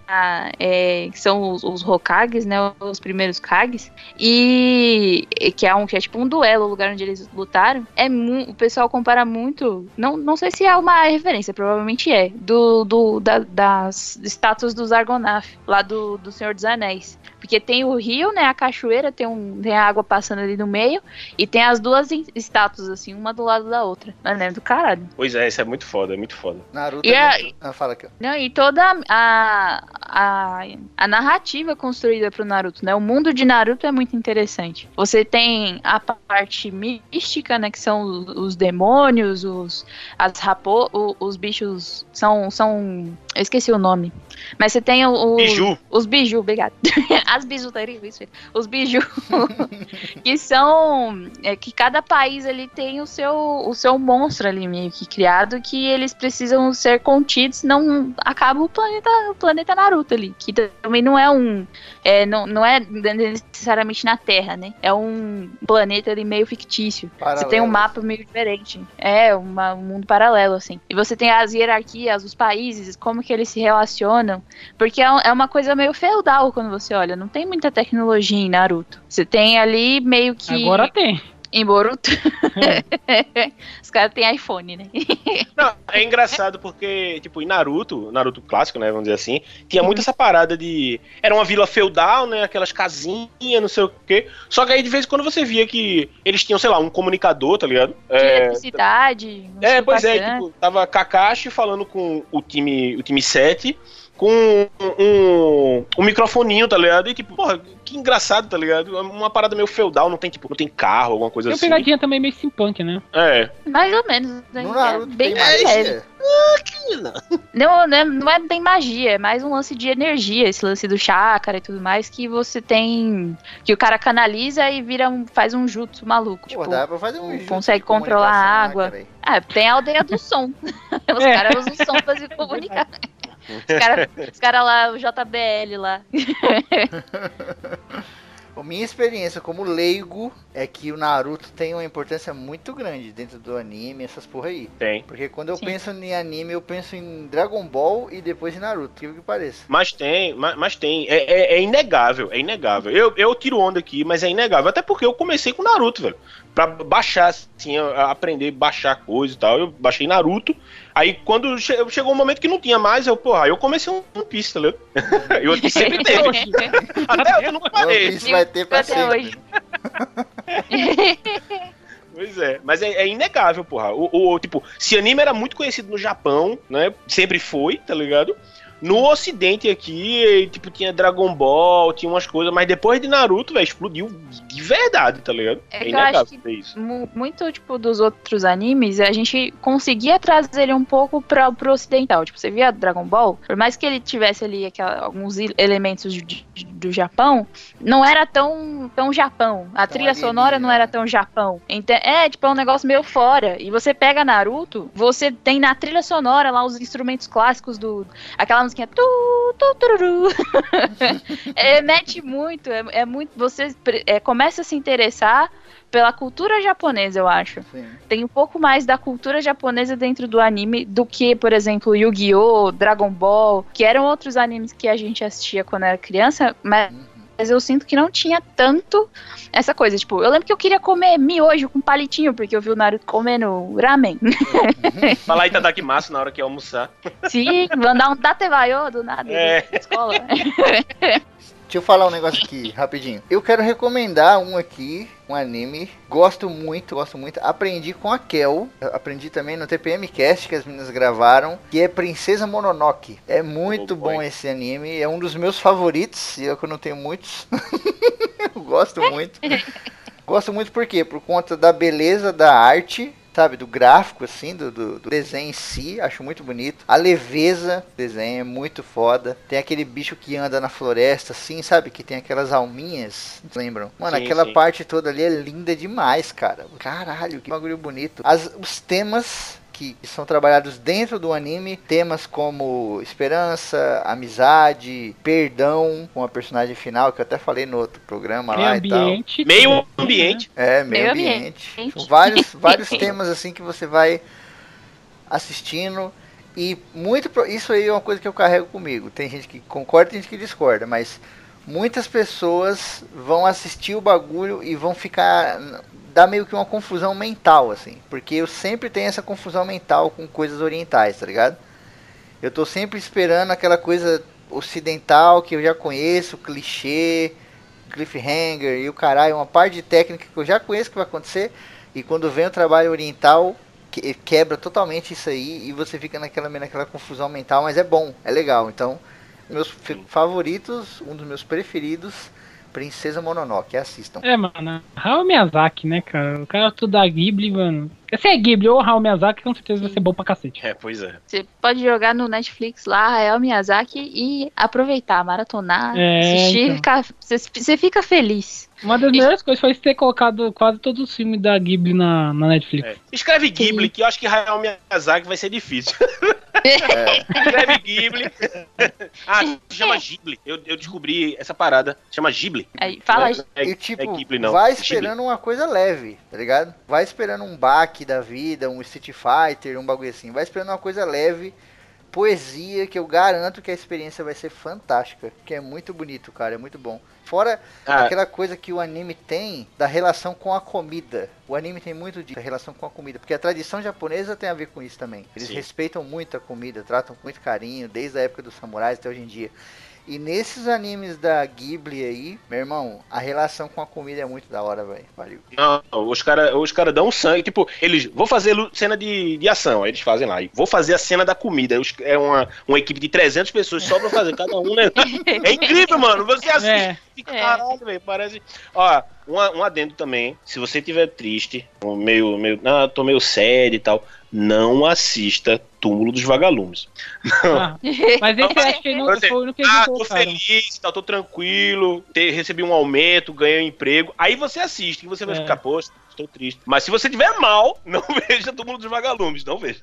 é, que são os, os Hokages, né, os primeiros Kages, e que é, um, que é tipo um duelo, o lugar onde eles lutaram, é mu- o pessoal compara muito, não, não sei se é uma referência, provavelmente é, do, do, da, das estátuas dos Argonaut, lá do, do Senhor dos Anéis. Porque tem o rio, né, a cachoeira, tem, um, tem a água passando ali no meio, e tem as duas estátuas, assim, uma do lado da outra. Mano, é do caralho. Pois é, isso é muito foda, é muito foda. Naruto e é muito... A... Ah, fala aqui. Não, e toda a, a, a narrativa construída pro Naruto, né, o mundo de Naruto é muito interessante. Você tem a parte mística, né, que são os, os demônios, os, as rapo... os, os bichos, são... são... Eu esqueci o nome. Mas você tem os... Biju. Os biju, obrigado. As bijuterias, isso aí. Os bijus. Que são... É, que cada país ali tem o seu, o seu monstro ali meio que criado, que eles precisam ser contidos, senão acaba o planeta, o planeta Naruto ali. Que também não é um... É, não, não é necessariamente na Terra, né? É um planeta ali meio fictício. Paralelo. Você tem um mapa meio diferente. É, uma, um mundo paralelo, assim. E você tem as hierarquias, os países, como que eles se relacionam. Porque é, é uma coisa meio feudal quando você olha. Não tem muita tecnologia em Naruto. Você tem ali meio que... Agora tem. Em Boruto. É. Os caras têm iPhone, né? Não, é engraçado porque, tipo, em Naruto, Naruto clássico, né, vamos dizer assim, tinha muito essa parada de... Era uma vila feudal, né, aquelas casinhas, não sei o quê. Só que aí, de vez em quando, você via que eles tinham, sei lá, um comunicador, tá ligado? De é, eletricidade. É, pois bacana. É, tipo, tava Kakashi falando com o time, o time sete... Com um, um, um microfoninho, tá ligado? E tipo, porra, que engraçado, tá ligado? Uma parada meio feudal, não tem tipo, não tem carro, alguma coisa tem assim. Tem uma pegadinha também meio simpunk, né? É. Mais ou menos. Né? No Naruto é bem mais leve. Não, não é, não é bem magia, é mais um lance de energia, esse lance do chakra e tudo mais, que você tem, que o cara canaliza e vira um, faz um jutsu maluco. Pô, tipo, dá pra fazer um jutsu, consegue controlar a água. Né, ah, tem a aldeia do som. Os é. caras usam o som pra se comunicar. Os caras cara lá, o J B L lá. A minha experiência como leigo é que o Naruto tem uma importância muito grande dentro do anime, essas porra aí. Tem. Porque quando eu Sim. penso em anime, eu penso em Dragon Ball e depois em Naruto, que que pareça. Mas tem, mas, mas tem. É, é, é inegável, é inegável. Eu, eu tiro onda aqui, mas é inegável. Até porque eu comecei com Naruto, velho. Pra baixar, assim, aprender a baixar coisa e tal. Eu baixei Naruto. Aí quando che- chegou um momento que não tinha mais, eu, porra, eu comecei um One Piece, tá ligado? E One Piece sempre teve. Até hoje eu nunca parei. One Piece vai ter pra até sempre. Hoje. Pois é, mas é, é inegável, porra. O, o, tipo, esse anime era muito conhecido no Japão, né? Sempre foi, tá ligado? No ocidente aqui, tipo, tinha Dragon Ball, tinha umas coisas, mas depois de Naruto, velho, explodiu de verdade, tá ligado? É, é que eu acho que isso. M- muito, tipo, dos outros animes, a gente conseguia trazer ele um pouco pra, pro ocidental. Tipo, você via Dragon Ball, por mais que ele tivesse ali aquela, alguns elementos de, de, do Japão, não era tão, tão Japão. A trilha então, sonora não era tão Japão. Então, é, tipo, é um negócio meio fora. E você pega Naruto, você tem na trilha sonora lá os instrumentos clássicos do... Aquela que é tu, tu, tururu. É, mete muito, é, é muito. Você é, começa a se interessar pela cultura japonesa, eu acho. Sim. Tem um pouco mais da cultura japonesa dentro do anime do que, por exemplo, Yu-Gi-Oh!, Dragon Ball, que eram outros animes que a gente assistia quando era criança, mas... Hum. Mas eu sinto que não tinha tanto essa coisa. Tipo, eu lembro que eu queria comer miojo com palitinho, porque eu vi o Naruto comendo ramen. Falar itadakimasu na hora que ia almoçar. Sim, mandar um datebayo do nada é. da escola. Deixa eu falar um negócio aqui, rapidinho. Eu quero recomendar um aqui, um anime. Gosto muito, gosto muito. Aprendi com a Kel. Aprendi também no T P M Cast, que as meninas gravaram. Que é Princesa Mononoke. É muito oh, bom boy. Esse anime. É um dos meus favoritos. E eu que não tenho muitos. Eu gosto muito. Gosto muito por quê? Por conta da beleza da arte. Sabe, do gráfico, assim, do, do, do desenho em si, acho muito bonito. A leveza do desenho é muito foda. Tem aquele bicho que anda na floresta, assim, sabe? Que tem aquelas alminhas, lembram? Mano, sim, aquela sim. parte toda ali é linda demais, cara. Caralho, que bagulho bonito. As, os temas... que são trabalhados dentro do anime, temas como esperança, amizade, perdão, com a personagem final, que eu até falei no outro programa meio lá ambiente, e tal. Meio ambiente. É, meio, meio ambiente. ambiente. São vários, vários temas assim que você vai assistindo E muito isso aí é uma coisa que eu carrego comigo. Tem gente que concorda, tem gente que discorda, mas muitas pessoas vão assistir o bagulho e vão ficar... Dá meio que uma confusão mental, assim. Porque eu sempre tenho essa confusão mental com coisas orientais, tá ligado? Eu tô sempre esperando aquela coisa ocidental que eu já conheço, clichê, cliffhanger e o caralho, uma parte de técnica que eu já conheço que vai acontecer. E quando vem o trabalho oriental, que, quebra totalmente isso aí e você fica naquela, naquela confusão mental, mas é bom, é legal. Então, meus favoritos, um dos meus preferidos... Princesa Mononoke, assistam. É, mano, Hayao Miyazaki, né, cara? O cara estudar Ghibli, mano. Se é Ghibli ou Hayao Miyazaki, com certeza vai ser bom pra cacete. É, pois é. Você pode jogar no Netflix lá, Hayao Miyazaki, e aproveitar, maratonar, é, assistir, então. Você fica feliz. Uma das e... melhores coisas foi ter colocado quase todos os filmes da Ghibli na, na Netflix. É. Escreve Ghibli, que eu acho que Hayao Miyazaki vai ser difícil. É. Escreve Ghibli. Ah, chama Ghibli. Eu, eu descobri essa parada. Chama Ghibli. Aí, fala aí. É, e, tipo, é Ghibli, não. Vai esperando Ghibli. Uma coisa leve, tá ligado? Vai esperando um Bach da vida, um Street Fighter, um bagulho assim. Vai esperando uma coisa leve, poesia, que eu garanto que a experiência vai ser fantástica, que é muito bonito, cara, é muito bom. Fora ah. aquela coisa que o anime tem da relação com a comida. O anime tem muito disso, a relação com a comida, porque a tradição japonesa tem a ver com isso também. Eles Sim. respeitam muito a comida, tratam com muito carinho, desde a época dos samurais até hoje em dia. E nesses animes da Ghibli aí, meu irmão, a relação com a comida é muito da hora, velho. Valeu. Não, os caras os cara dão sangue. Tipo, eles vão fazer cena de, de ação, aí eles fazem lá. E vou fazer a cena da comida. É uma, uma equipe de trezentas pessoas só pra fazer cada um, né? É incrível, mano. Você assiste. É. Caralho, velho. Parece. Ó, um, um adendo também. Se você estiver triste, meio. meio ah, tô meio sério e tal. Não assista Túmulo dos Vagalumes. Ah, mas esse eu acho que não foi no que Ah, tô cara. feliz, tá, tô tranquilo, te, recebi um aumento, ganhei um emprego. Aí você assiste e você vai é. ficar, poxa, estou triste. Mas se você tiver mal, não veja Túmulo dos Vagalumes, não veja.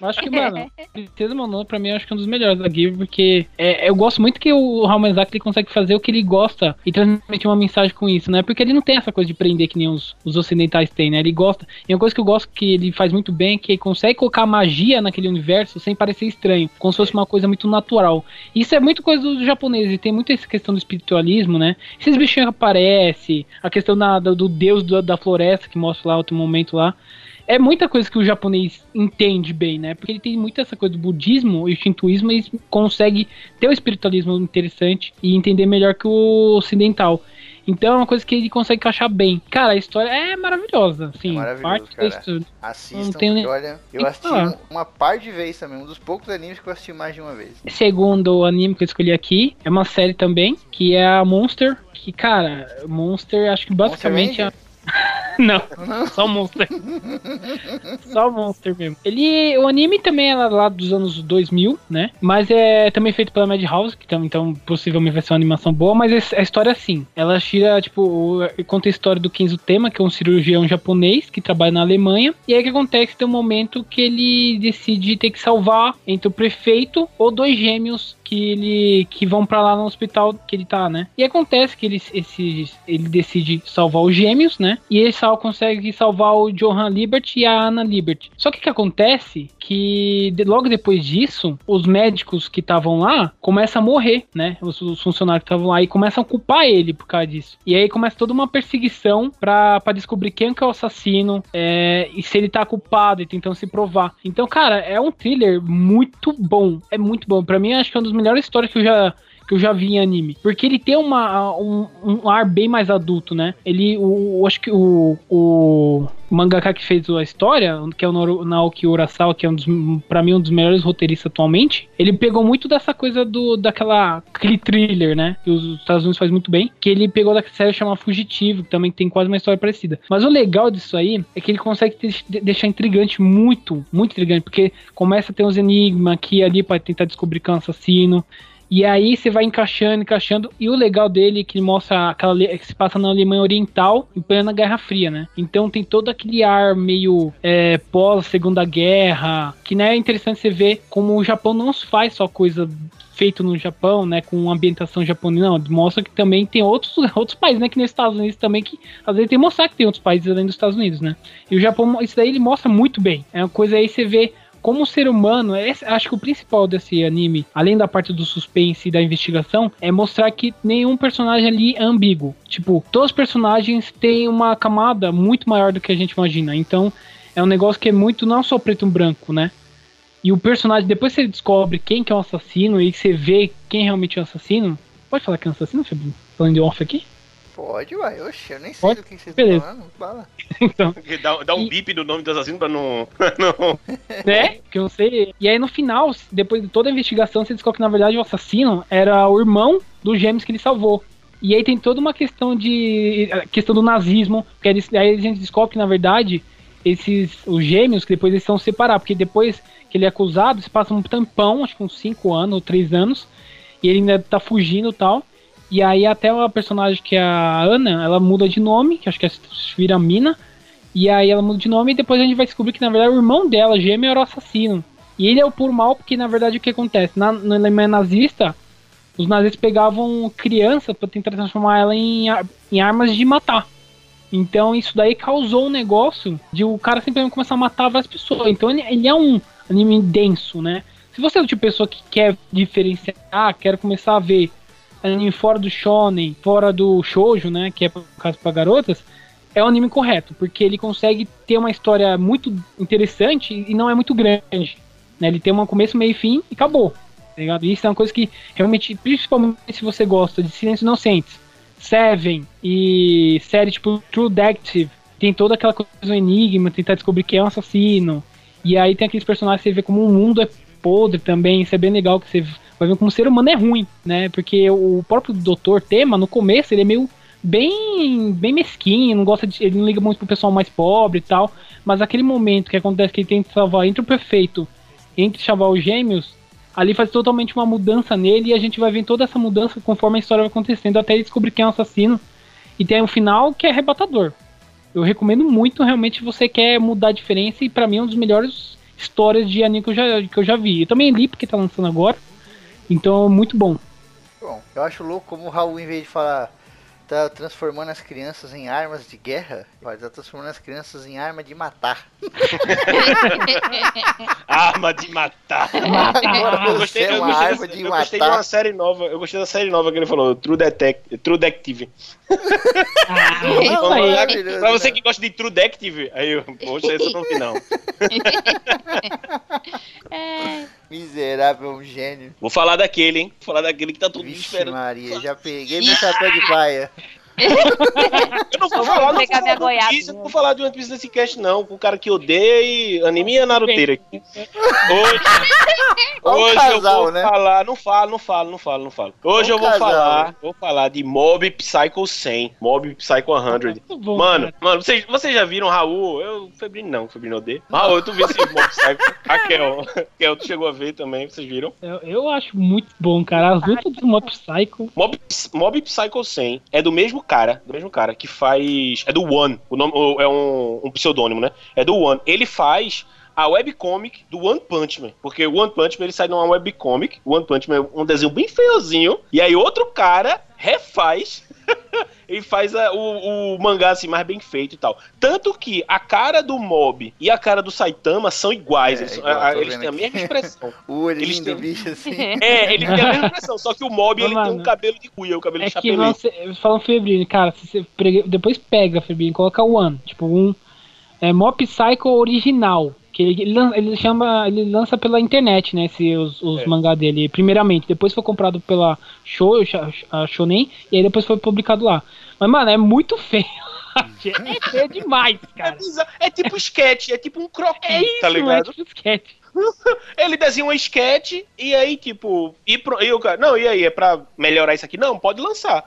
Acho que, mano, Princesa Mononoke pra mim eu acho que é um dos melhores da Ghibli, porque é, eu gosto muito que o Hayao Miyazaki ele consegue fazer o que ele gosta e transmitir uma mensagem com isso, né? Porque ele não tem essa coisa de prender que nem os, os ocidentais têm, né? Ele gosta. E uma coisa que eu gosto que ele faz muito bem é que ele consegue colocar magia naquele universo sem parecer estranho, como se fosse uma coisa muito natural. Isso é muito coisa dos japoneses, tem muito essa questão do espiritualismo, né? Esses bichinhos aparecem, a questão da, do, do deus da, da floresta que mostra lá outro momento lá. É muita coisa que o japonês entende bem, né? Porque ele tem muita essa coisa do budismo e o shintoísmo, e consegue ter um espiritualismo interessante e entender melhor que o ocidental. Então é uma coisa que ele consegue encaixar bem. Cara, a história é maravilhosa. Assim, é maravilhoso, parte cara. Assistam, tenho... olha, eu assisti um, uma par de vezes também. Um dos poucos animes que eu assisti mais de uma vez. Segundo anime que eu escolhi aqui, é uma série também, que é a Monster. Que, cara, Monster, acho que basicamente... Monster Não, só o Monster. Só o Monster mesmo. Ele, o anime também é lá dos anos dois mil, né? Mas é também feito pela Madhouse, que tam, então possivelmente vai ser uma animação boa, mas a história sim. Ela tira, tipo, conta a história do Kenzo Tema, que é um cirurgião japonês que trabalha na Alemanha. E aí o que acontece? Tem um momento que ele decide ter que salvar entre o prefeito ou dois gêmeos que ele que vão pra lá no hospital que ele tá, né? E acontece que ele, esse, ele decide salvar os gêmeos, né? E ele sal, consegue salvar o Johan Liberty e a Anna Liberty. Só que o que acontece? Que de, logo depois disso, os médicos que estavam lá começam a morrer, né? Os, os funcionários que estavam lá e começam a culpar ele por causa disso. E aí começa toda uma perseguição pra, pra descobrir quem que é o assassino é, e se ele tá culpado e tentando se provar. Então, cara, é um thriller muito bom. É muito bom. Pra mim, acho que é um dos melhores histórias que eu já... que eu já vi em anime, porque ele tem uma, um, um ar bem mais adulto, né? Ele, o, acho que o, o mangaka que fez a história, que é o Naoki Urasawa, que é um dos, pra mim um dos melhores roteiristas atualmente, ele pegou muito dessa coisa do, daquela, aquele thriller, né? Que os Estados Unidos faz muito bem, que ele pegou da série chamada Fugitivo, que também tem quase uma história parecida. Mas o legal disso aí é que ele consegue deixar intrigante, muito, muito intrigante, porque começa a ter uns enigmas aqui e ali pra tentar descobrir que é um assassino. E aí você vai encaixando, encaixando. E o legal dele é que ele mostra aquela que se passa na Alemanha Oriental em plena Guerra Fria, né? Então tem todo aquele ar meio é, pós-Segunda Guerra. Que né, é interessante você ver como o Japão não faz só coisa feito no Japão, né, com ambientação japonesa, não, mostra que também tem outros, outros países, né, que nos Estados Unidos também, que às vezes tem que mostrar que tem outros países além dos Estados Unidos, né, e o Japão, isso daí ele mostra muito bem, é uma coisa aí você vê como ser humano, esse, acho que o principal desse anime, além da parte do suspense e da investigação, é mostrar que nenhum personagem ali é ambíguo. Tipo, todos os personagens têm uma camada muito maior do que a gente imagina. Então, é um negócio que é muito, não só preto e branco, né? E o personagem, depois que você descobre quem que é o assassino e você vê quem realmente é o assassino... Pode falar que é um assassino, Febrinho? Falando de off aqui? Pode, uai. Oxe, eu nem sei do que vocês estão falando. Fala. Então, dá, dá um e... bip do nome do assassino pra não... não... Né? Que eu sei. E aí no final, depois de toda a investigação, você descobre que na verdade o assassino era o irmão dos gêmeos que ele salvou. E aí tem toda uma questão de... questão do nazismo. Porque aí a gente descobre que na verdade... esses, os gêmeos, que depois eles são separados, porque depois que ele é acusado, se passa um tampão, acho que uns cinco anos ou três anos, e ele ainda tá fugindo e tal, e aí até a personagem que é a Ana, ela muda de nome, que acho que é vira Mina, e aí ela muda de nome, e depois a gente vai descobrir que na verdade o irmão dela, gêmeo, era o assassino, e ele é o puro mal, porque na verdade o que acontece, na, na Alemanha nazista, os nazistas pegavam crianças pra tentar transformar ela em, em armas de matar. Então isso daí causou um negócio de o cara simplesmente começar a matar várias pessoas. Então ele, ele é um anime denso, né? Se você é o tipo de pessoa que quer diferenciar, ah, quero começar a ver anime fora do shonen, fora do shoujo, né, que é por caso pra garotas, é o anime correto, porque ele consegue ter uma história muito interessante e não é muito grande, né? Ele tem um começo, meio e fim e acabou, tá ligado? Isso é uma coisa que realmente, principalmente se você gosta de Silêncio Inocentes, Seven e série tipo True Detective, tem toda aquela coisa do enigma, tentar descobrir quem é um assassino, e aí tem aqueles personagens que você vê como o mundo é podre também, isso é bem legal, que você vai ver como o ser humano é ruim, né, porque o próprio doutor Tema, no começo, ele é meio bem, bem mesquinho, não gosta de, ele não liga muito pro pessoal mais pobre e tal, mas aquele momento que acontece que ele tenta salvar entre o prefeito, entre salvar os gêmeos, ali faz totalmente uma mudança nele e a gente vai ver toda essa mudança conforme a história vai acontecendo até ele descobrir quem é o assassino. E tem um final que é arrebatador. Eu recomendo muito, realmente, se você quer mudar a diferença, e pra mim é uma das melhores histórias de anime que eu já, que eu já vi. Eu também li porque tá lançando agora, então é muito bom. Bom, eu acho louco como o Raul, em vez de falar, tá transformando as crianças em armas de guerra, tá transformando as crianças em arma de matar. Arma de matar. Agora, eu gostei, é uma eu gostei, arma de eu matar. Gostei de uma série nova. Eu gostei da série nova que ele falou, True Detective. True Detective. Ah, é pra você que gosta de True Detective, aí eu, poxa, isso eu não vi não. É. Miserável, um gênio. Vou falar daquele, hein? Vou falar daquele que tá todo mundo esperando. Maria, já peguei meu chapéu de paia. Eu não vou falar, não vou falar de One Piece nesse cast, não. Com o cara que odeia anime e naruteira aqui. Hoje, hoje casal, eu vou né? falar, não falo, não falo, não falo, não falo. Hoje Bom eu vou casal. falar, vou falar de Mob Psycho cem, Mob Psycho cem. Bom, mano, cara. mano, vocês, vocês já viram Raul? Eu, Febrine não, Febrine odeia. Raul, tu viu esse Mob Psycho? Raquel, Raquel, tu chegou a ver também, vocês viram? Eu, eu acho muito bom, cara, as lutas do Mob Psycho. Mob, Mob Psycho cem é do mesmo cara, do mesmo cara, que faz... É do One, o nome é um, um pseudônimo, né? É do One. Ele faz a webcomic do One Punch Man, porque o One Punch Man, ele sai numa webcomic, o One Punch Man é um desenho bem feiozinho, e aí outro cara refaz... Ele faz a, o, o mangá assim, mais bem feito e tal. Tanto que a cara do Mob e a cara do Saitama são iguais. É, eles igual, a, eles têm aqui. a mesma expressão. O eles têm... do bicho assim. É, eles têm a mesma expressão. Só que o Mob não, ele mano. tem um cabelo de cuia, o um cabelo é de chapelão. Falam Febrine, cara. Se você prega, depois pega Febrine, coloca o One. Tipo, um é, Mob Psycho original. Que ele, ele, lança, ele, chama, ele lança pela internet, né? Esse, os os é. mangá dele, primeiramente. Depois foi comprado pela Show, a Shonen, e aí depois foi publicado lá. Mas, mano, é muito feio. É feio demais, cara. É, é tipo esquete, é tipo um croquis, é isso, tá ligado? É tipo esquete. Ele desenha um sketch e aí, tipo, e, pro, e o cara, não, e aí, é pra melhorar isso aqui? Não, pode lançar.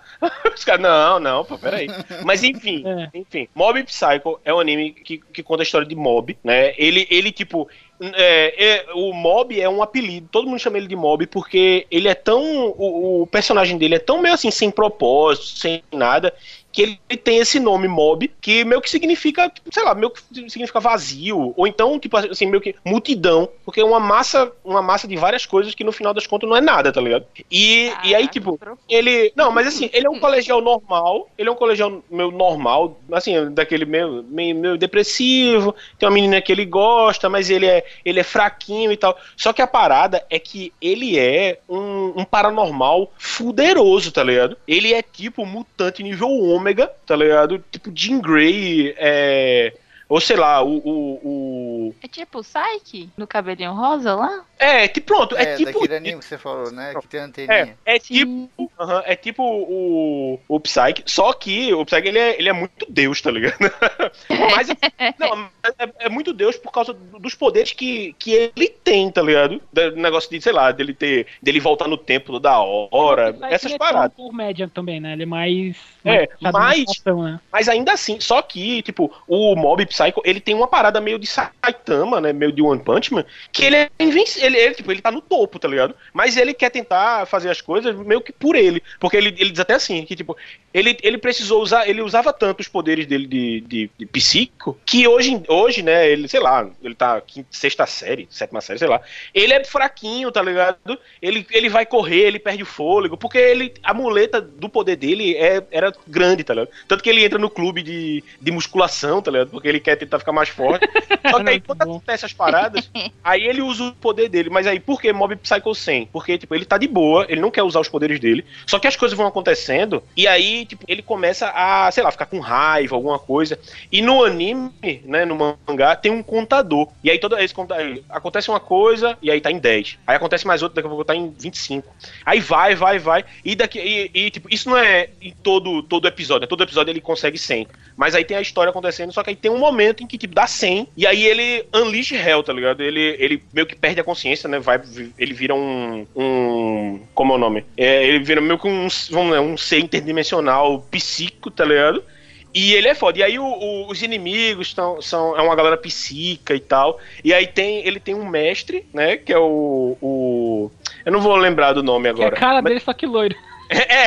Os caras, não, não, pô, peraí. Mas enfim, é. enfim. Mob Psycho é um anime que, que conta a história de Mob, né? Ele, ele tipo, é, é, o Mob é um apelido, todo mundo chama ele de Mob porque ele é tão, o, o personagem dele é tão meio assim, sem propósito, sem nada... que ele tem esse nome mob, que meio que significa, sei lá, meio que significa vazio, ou então, tipo assim, meio que multidão, porque é uma massa, uma massa de várias coisas que no final das contas não é nada, tá ligado? E, ah, e aí, tipo, ele... Não, mas assim, ele é um colegial normal, ele é um colegial meio normal, assim, daquele meio, meio, meio depressivo, tem uma menina que ele gosta, mas ele é, ele é fraquinho e tal. Só que a parada é que ele é um, um paranormal fuderoso, tá ligado? Ele é tipo mutante nível ômega, tá ligado? Tipo Jean Grey, é... Ou sei lá, o, o, o... É tipo o Psyche? No cabelinho rosa lá? É, tipo, pronto, é, é tipo... É, daquele anime que você falou, né? Que tem anteninha. É, é tipo... Uh-huh, é tipo o, o Psyche, só que o Psyche, ele é, ele é muito deus, tá ligado? Mas, não, é, é muito deus por causa dos poderes que, que ele tem, tá ligado? Do negócio de, sei lá, dele ter... Dele voltar no tempo toda hora, essas ele paradas. É por média também, né? Ele é mais... É, mais, situação, né? Mas ainda assim, só que, tipo, o Mob Psycho, ele tem uma parada meio de Saitama, né, meio de One Punch Man, que ele é invencível, ele, ele, tipo, ele tá no topo, tá ligado? Mas ele quer tentar fazer as coisas meio que por ele, porque ele, ele diz até assim, que tipo, ele, ele precisou usar, ele usava tanto os poderes dele de, de, de psíquico, que hoje, hoje, né, ele, sei lá, ele tá quinta, sexta série, sétima série, sei lá, ele é fraquinho, tá ligado? Ele, ele vai correr, ele perde o fôlego, porque ele, a muleta do poder dele é, era grande, tá ligado? Tanto que ele entra no clube de, de musculação, tá ligado? Porque ele quer tentar ficar mais forte. Só que aí, quando acontece essas paradas, aí ele usa o poder dele. Mas aí, por que Mob Psycho cem? Porque, tipo, ele tá de boa, ele não quer usar os poderes dele, só que as coisas vão acontecendo, e aí, tipo, ele começa a, sei lá, ficar com raiva, alguma coisa. E no anime, né, no mangá, tem um contador. E aí, toda vez acontece uma coisa, e aí tá em dez. Aí acontece mais outra, daqui a pouco tá em vinte e cinco. Aí vai, vai, vai. E, daqui, e, e tipo, isso não é em todo, todo episódio, né? Todo episódio ele consegue cem. Mas aí tem a história acontecendo, só que aí tem um momento em que, tipo, dá cem, e aí ele unleash hell, tá ligado? Ele, ele meio que perde a consciência, né? Vai, ele vira um... um como é o nome? É, ele vira meio que um, vamos dizer, um ser interdimensional psíquico, tá ligado? E ele é foda. E aí o, o, os inimigos tão, são... É uma galera psíquica e tal. E aí tem, ele tem um mestre, né? Que é o... o eu não vou lembrar do nome agora. Que a cara mas... dele só que loiro. É,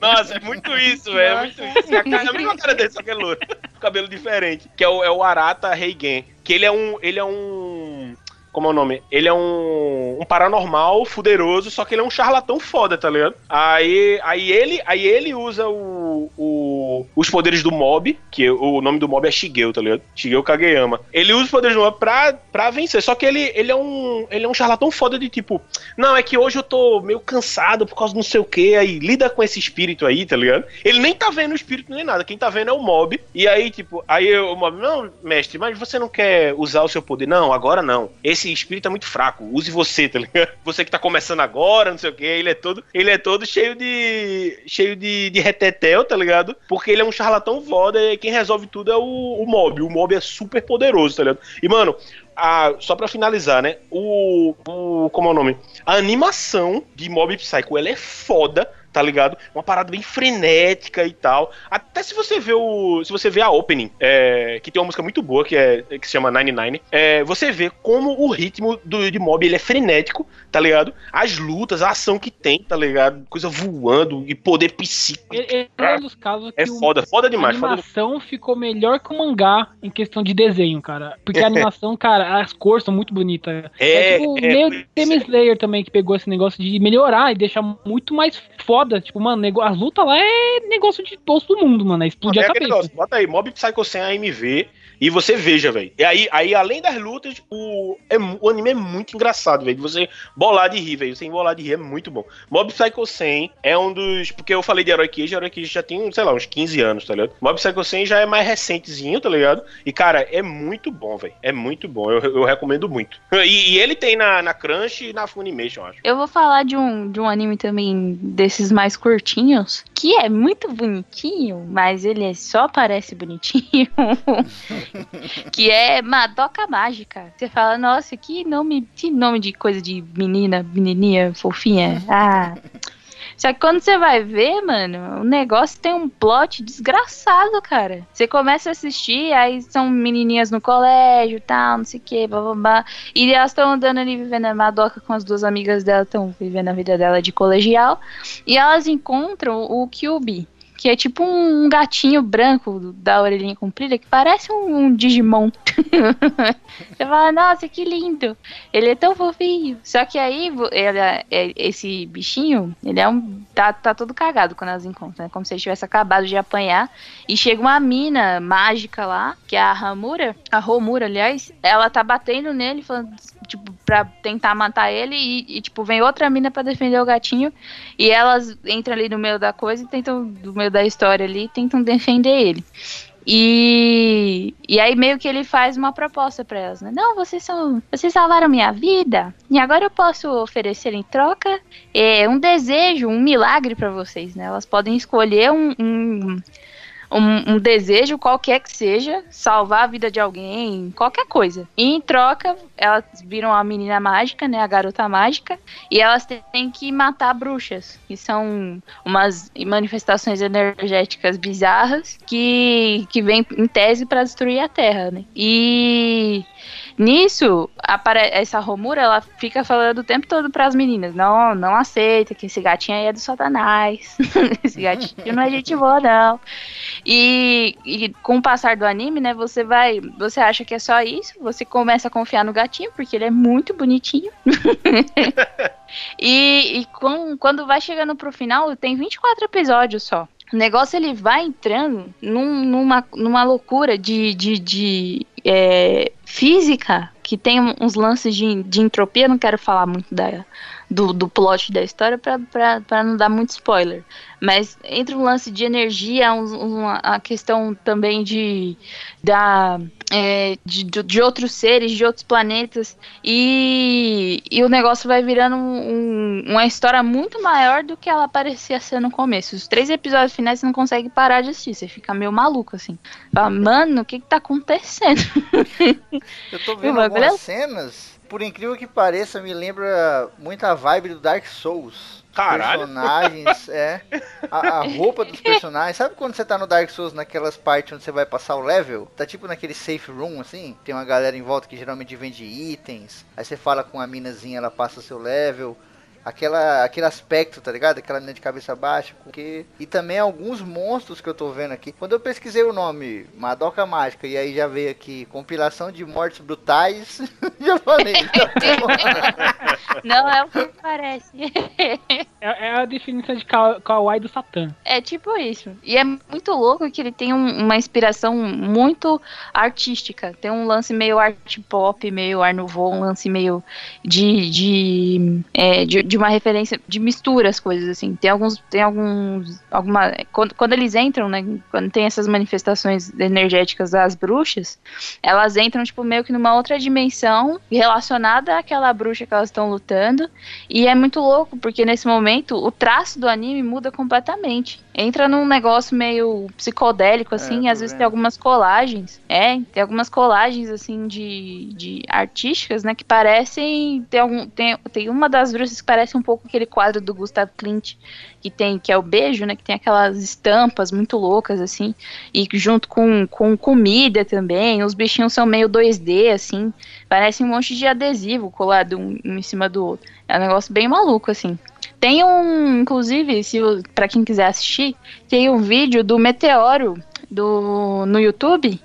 nossa, é muito isso, velho, é muito isso, é a mesma cara dele, só que é louro, cabelo diferente, que é o, é o Arata Reigen, que ele é um, ele é um, como é o nome, ele é um, um paranormal fuderoso, só que ele é um charlatão foda, tá ligado? Aí, aí, ele, aí ele usa o, o, os poderes do mob, que o nome do mob é Shigeo, tá ligado? Shigeo Kageyama. Ele usa os poderes do mob pra, pra vencer, só que ele, ele, é um, ele é um charlatão foda de tipo, não, é que hoje eu tô meio cansado por causa do não sei o que, aí lida com esse espírito aí, tá ligado? Ele nem tá vendo o espírito nem nada, quem tá vendo é o mob, e aí tipo, aí o mob, não, mestre, mas você não quer usar o seu poder? Não, agora não, esse espírito é muito fraco, use você, tá ligado? Você que tá começando agora, não sei o que, ele é todo, ele é todo cheio de cheio de, de retetel, tá ligado? Porque ele é um charlatão foda e quem resolve tudo é o, o mob, o mob é super poderoso, tá ligado? E mano, a, só pra finalizar, né, o, o como é o nome? A animação de Mob Psycho, ela é foda, tá ligado? Uma parada bem frenética e tal. Até se você vê o... Se você vê a opening, é, que tem uma música muito boa, que, é, que se chama noventa e nove, é, você vê como o ritmo do, de mob, ele é frenético, tá ligado? As lutas, a ação que tem, tá ligado? Coisa voando e poder psíquico. É, é, dos casos é que foda, o, foda demais. A animação foda... ficou melhor que o mangá em questão de desenho, cara. Porque a animação, cara, as cores são muito bonitas. É, é tipo, é, meio é, Demon Slayer também, que pegou esse negócio de melhorar e deixar muito mais foda. Tipo, mano, as lutas lá é negócio de todo mundo, mano. É explodir a cabeça. Negócio. Bota aí, Mob Psycho cem A M V e você veja, velho. E aí, aí, além das lutas, o, é, o anime é muito engraçado, velho. Você bolar de rir, velho. Você embolar de rir é muito bom. Mob Psycho cem é um dos... Porque eu falei de Heroic Age, Heroic Age já tem, sei lá, uns quinze anos, tá ligado? Mob Psycho cem já é mais recentezinho, tá ligado? E, cara, é muito bom, velho. É muito bom. Eu, eu recomendo muito. E, e ele tem na, na Crunch e na Funimation, eu acho. Eu vou falar de um, de um anime também desses mais curtinhos, que é muito bonitinho, mas ele só parece bonitinho, que é Madoka Mágica. Você fala, nossa, que nome, que nome de coisa de menina, menininha, fofinha. Ah... Só que quando você vai ver, mano, o negócio tem um plot desgraçado, cara. Você começa a assistir, aí são menininhas no colégio, tal, não sei o que, blá blá blá. E elas estão andando ali vivendo a Madoka com as duas amigas dela, estão vivendo a vida dela de colegial. E elas encontram o Kyuubi, que é tipo um gatinho branco da orelhinha comprida, que parece um, um Digimon. Você fala, nossa, que lindo, ele é tão fofinho. Só que aí, ela, esse bichinho, ele é um, tá, tá todo cagado quando elas encontram, né? Como se ele tivesse acabado de apanhar. E chega uma mina mágica lá, que é a Hamura, a Homura, aliás, ela tá batendo nele, falando, tipo, pra tentar matar ele, e, e tipo, vem outra mina pra defender o gatinho, e elas entram ali no meio da coisa e tentam, no meio da história ali, tentam defender ele. E, e aí meio que ele faz uma proposta pra elas, né? Não, vocês são, vocês salvaram minha vida, e agora eu posso oferecer em troca é, um desejo, um milagre pra vocês, né? Elas podem escolher um, um, um, um desejo, qualquer que seja, salvar a vida de alguém, qualquer coisa. E em troca, elas viram a menina mágica, né? A garota mágica, e elas têm que matar bruxas, que são umas manifestações energéticas bizarras que, que vêm em tese para destruir a Terra, né? E nisso, essa Homura, ela fica falando o tempo todo pras meninas, não, não aceita, que esse gatinho aí é do satanás, esse gatinho não é gente boa, não. E, e com o passar do anime, né, você vai, você acha que é só isso, você começa a confiar no gatinho, porque ele é muito bonitinho. E, e com, quando vai chegando pro final, tem vinte e quatro episódios só. O negócio, ele vai entrando num, numa, numa loucura de, de, de é, física, que tem uns lances de, de entropia. Não quero falar muito da, do, do plot da história pra, pra, pra não dar muito spoiler, mas entre um lance de energia, um, uma, a questão também de, da, é, de, de outros seres, de outros planetas, e, e o negócio vai virando um, um, uma história muito maior do que ela parecia ser no começo. Os três episódios finais você não consegue parar de assistir, você fica meio maluco assim, fala, mano, o que que tá acontecendo? Eu tô vendo algumas cenas, por incrível que pareça, me lembra muito a vibe do Dark Souls. Caralho. Personagens, é, a, a roupa dos personagens, sabe quando você tá no Dark Souls, naquelas partes onde você vai passar o level, tá tipo naquele safe room, assim, tem uma galera em volta que geralmente vende itens, aí você fala com a minazinha, ela passa o seu level, aquela, aquele aspecto, tá ligado? Aquela mina de cabeça baixa, porque... e também alguns monstros que eu tô vendo aqui, quando eu pesquisei o nome, Madoka Mágica, e aí já veio aqui, compilação de mortes brutais, já falei, tá bom. Não é o que parece. É, é a definição de ka- kawaii do Satã. É tipo isso. E é muito louco que ele tem um, uma inspiração muito artística. Tem um lance meio art pop, meio art nouveau, um lance meio de de, é, de de uma referência, de mistura as coisas, assim. Tem alguns, tem alguns alguma, quando, quando eles entram, né, quando tem essas manifestações energéticas das bruxas, elas entram tipo meio que numa outra dimensão relacionada àquela bruxa que elas estão lutando. E é muito louco, porque nesse momento o traço do anime muda completamente. Entra num negócio meio psicodélico, assim, é, às vezes vendo. Tem algumas colagens, é, tem algumas colagens, assim, de, de artísticas, né, que parecem, tem, algum, tem, tem uma das bruxas que parece um pouco aquele quadro do Gustav Klimt, que tem, que é o Beijo, né, que tem aquelas estampas muito loucas, assim, e junto com, com comida também, os bichinhos são meio dois D, assim, parece um monte de adesivo colado um em cima do outro. É um negócio bem maluco, assim. Tem um, inclusive, se, pra quem quiser assistir, tem um vídeo do Meteoro do, no YouTube,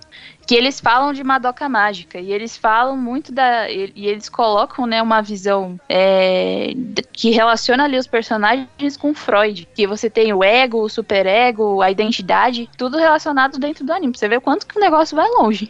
que eles falam de Madoka Mágica, e eles falam muito da... E, e eles colocam, né, uma visão é, que relaciona ali os personagens com Freud, que você tem o ego, o superego, a identidade, tudo relacionado dentro do anime, pra você ver quanto que o negócio vai longe.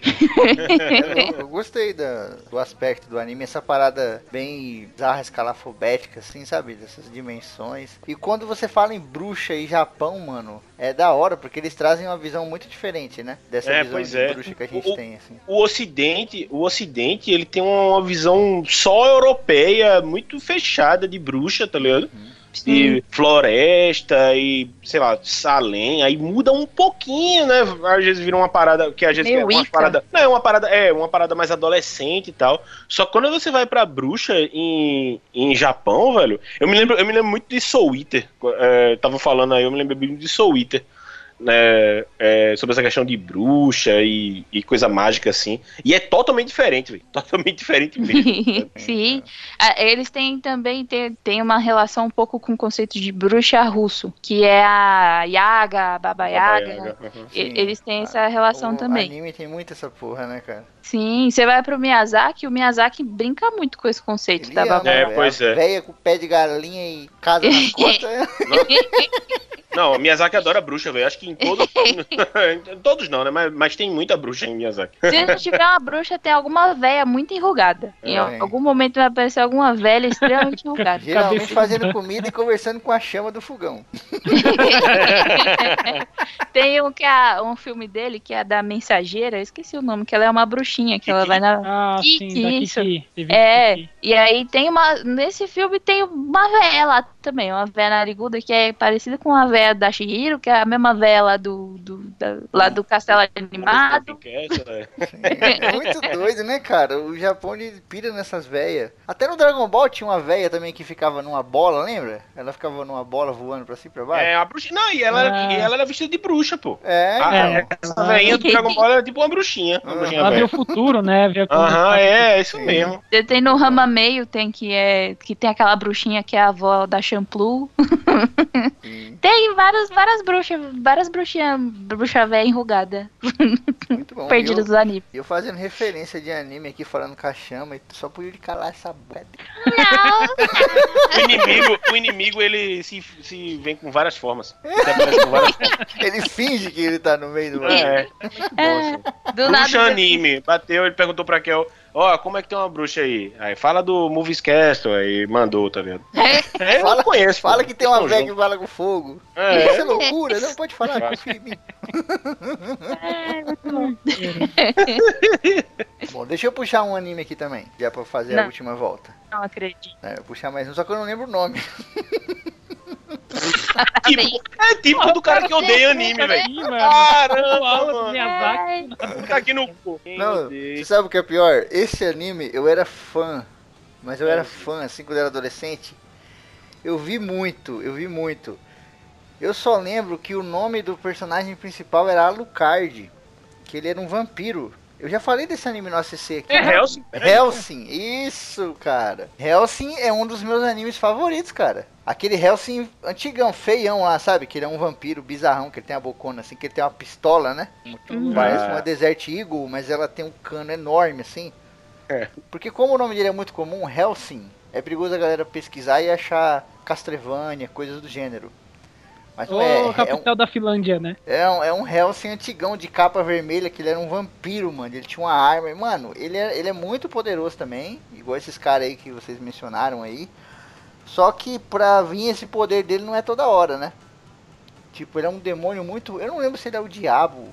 eu, eu gostei da, do aspecto do anime, essa parada bem bizarra, escalafobética, assim, sabe, dessas dimensões. E quando você fala em bruxa e Japão, mano, é da hora, porque eles trazem uma visão muito diferente, né, dessa é, visão pois de é. bruxa que a gente o, tem, assim. O Ocidente, o Ocidente, ele tem uma, uma visão só europeia, muito fechada de bruxa, tá ligado? Uhum. E floresta e, sei lá, Salem, aí muda um pouquinho, né? Às vezes vira uma parada que às vezes é uma parada, não, é uma parada, é uma parada mais adolescente e tal. Só que quando você vai pra bruxa em, em Japão, velho, eu me lembro, eu me lembro muito de Soul Eater. É, tava falando aí, eu me lembro muito de Soul Eater. né, é, sobre essa questão de bruxa e, e coisa mágica, assim. E é totalmente diferente, véio. Totalmente diferente mesmo. Sim. É. Eles têm também tem, tem uma relação um pouco com o conceito de bruxa russo, que é a Yaga, a Baba Yaga. Baba Yaga. Uhum. E, eles têm essa relação o também. O anime tem muito essa porra, né, cara? Sim, você vai pro Miyazaki, o Miyazaki brinca muito com esse conceito ele da Baba Yaga. É, pois é. Véia com pé de galinha e casa na cota. Não, Miyazaki adora bruxa, velho. Acho que em todos... todos não, né? Mas, mas tem muita bruxa em Miyazaki. Se não tiver uma bruxa, tem alguma velha muito enrugada. É. Em algum momento vai aparecer alguma velha extremamente enrugada. Geralmente fazendo comida e conversando com a chama do fogão. Tem um, que é, um filme dele, que é da Mensageira, eu esqueci o nome, que ela é uma bruxinha, que ela vai na... Ah, Kiki, sim, da Kiki. Isso. Kiki. É, Kiki. E aí tem uma... Nesse filme tem uma velha lá também, uma velha nariguda que é parecida com uma velha da Shihiro, que é a mesma véia lá do, do, da, lá do Castelo Animado. É muito doido, né, cara? O Japão pira nessas véias. Até no Dragon Ball tinha uma véia também que ficava numa bola, lembra? Ela ficava numa bola voando pra cima e pra baixo. É, a bruxa... Não, e ela, ah. e ela era vestida de bruxa, pô. É, a, é. Essa véia do Dragon Ball era tipo uma bruxinha. Uma ah. bruxinha ela véia. Viu o futuro, né? Aham, uh-huh, é, é isso é. mesmo. Tem no Rama Meio, tem que, é, que tem aquela bruxinha que é a avó da Champloo. Tem várias, várias bruxas, várias bruxinhas, bruxa velha enrugada. Muito bom. Perdidos do anime. Eu fazendo referência de anime aqui, falando com a chama, só por ele calar essa bad. Não! o, inimigo, o inimigo, ele se, se vem com várias formas. Ele, com várias formas. Ele finge que ele tá no meio do... É, é muito bom, é. Assim. Do Bruxa nada... anime. Bateu, ele perguntou pra Kel... Ó, oh, como é que tem uma bruxa aí? Aí fala do Moviescast, aí mandou, tá vendo? É, eu fala, não conheço. Fala que tem uma velha que bala com fogo. É, isso é loucura, não pode falar, confia em mim. Bom, deixa eu puxar um anime aqui também, já pra fazer não, a última volta. Não acredito. É, eu vou puxar mais um, só que eu não lembro o nome. Tipo, é tipo oh, do cara que odeia anime, velho. Caramba, mano. É. Tá aqui no cu. Não, você sabe o que é pior? Esse anime, eu era fã. Mas eu era fã, assim, quando eu era adolescente. Eu vi muito, eu vi muito. Eu só lembro que o nome do personagem principal era Alucard. Que ele era um vampiro. Eu já falei desse anime no A C C aqui. É, né? Hellsing. Hellsing, isso, cara. Hellsing é um dos meus animes favoritos, cara. Aquele Hellsing antigão, feião lá, sabe? Que ele é um vampiro bizarrão, que ele tem a bocona assim, que ele tem uma pistola, né? Uhum. Parece uma Desert Eagle, mas ela tem um cano enorme, assim. É. Porque como o nome dele é muito comum, Hellsing, é perigoso a galera pesquisar e achar Castlevania, coisas do gênero. Mas oh, é, o capital é um, da Finlândia, né? É um, é um Hellsing antigão de capa vermelha, que ele era um vampiro, mano. Ele tinha uma arma. E, mano, ele é, ele é muito poderoso também, igual esses caras aí que vocês mencionaram aí. Só que pra vir esse poder dele não é toda hora, né? Tipo, ele é um demônio muito... Eu não lembro se ele é o diabo.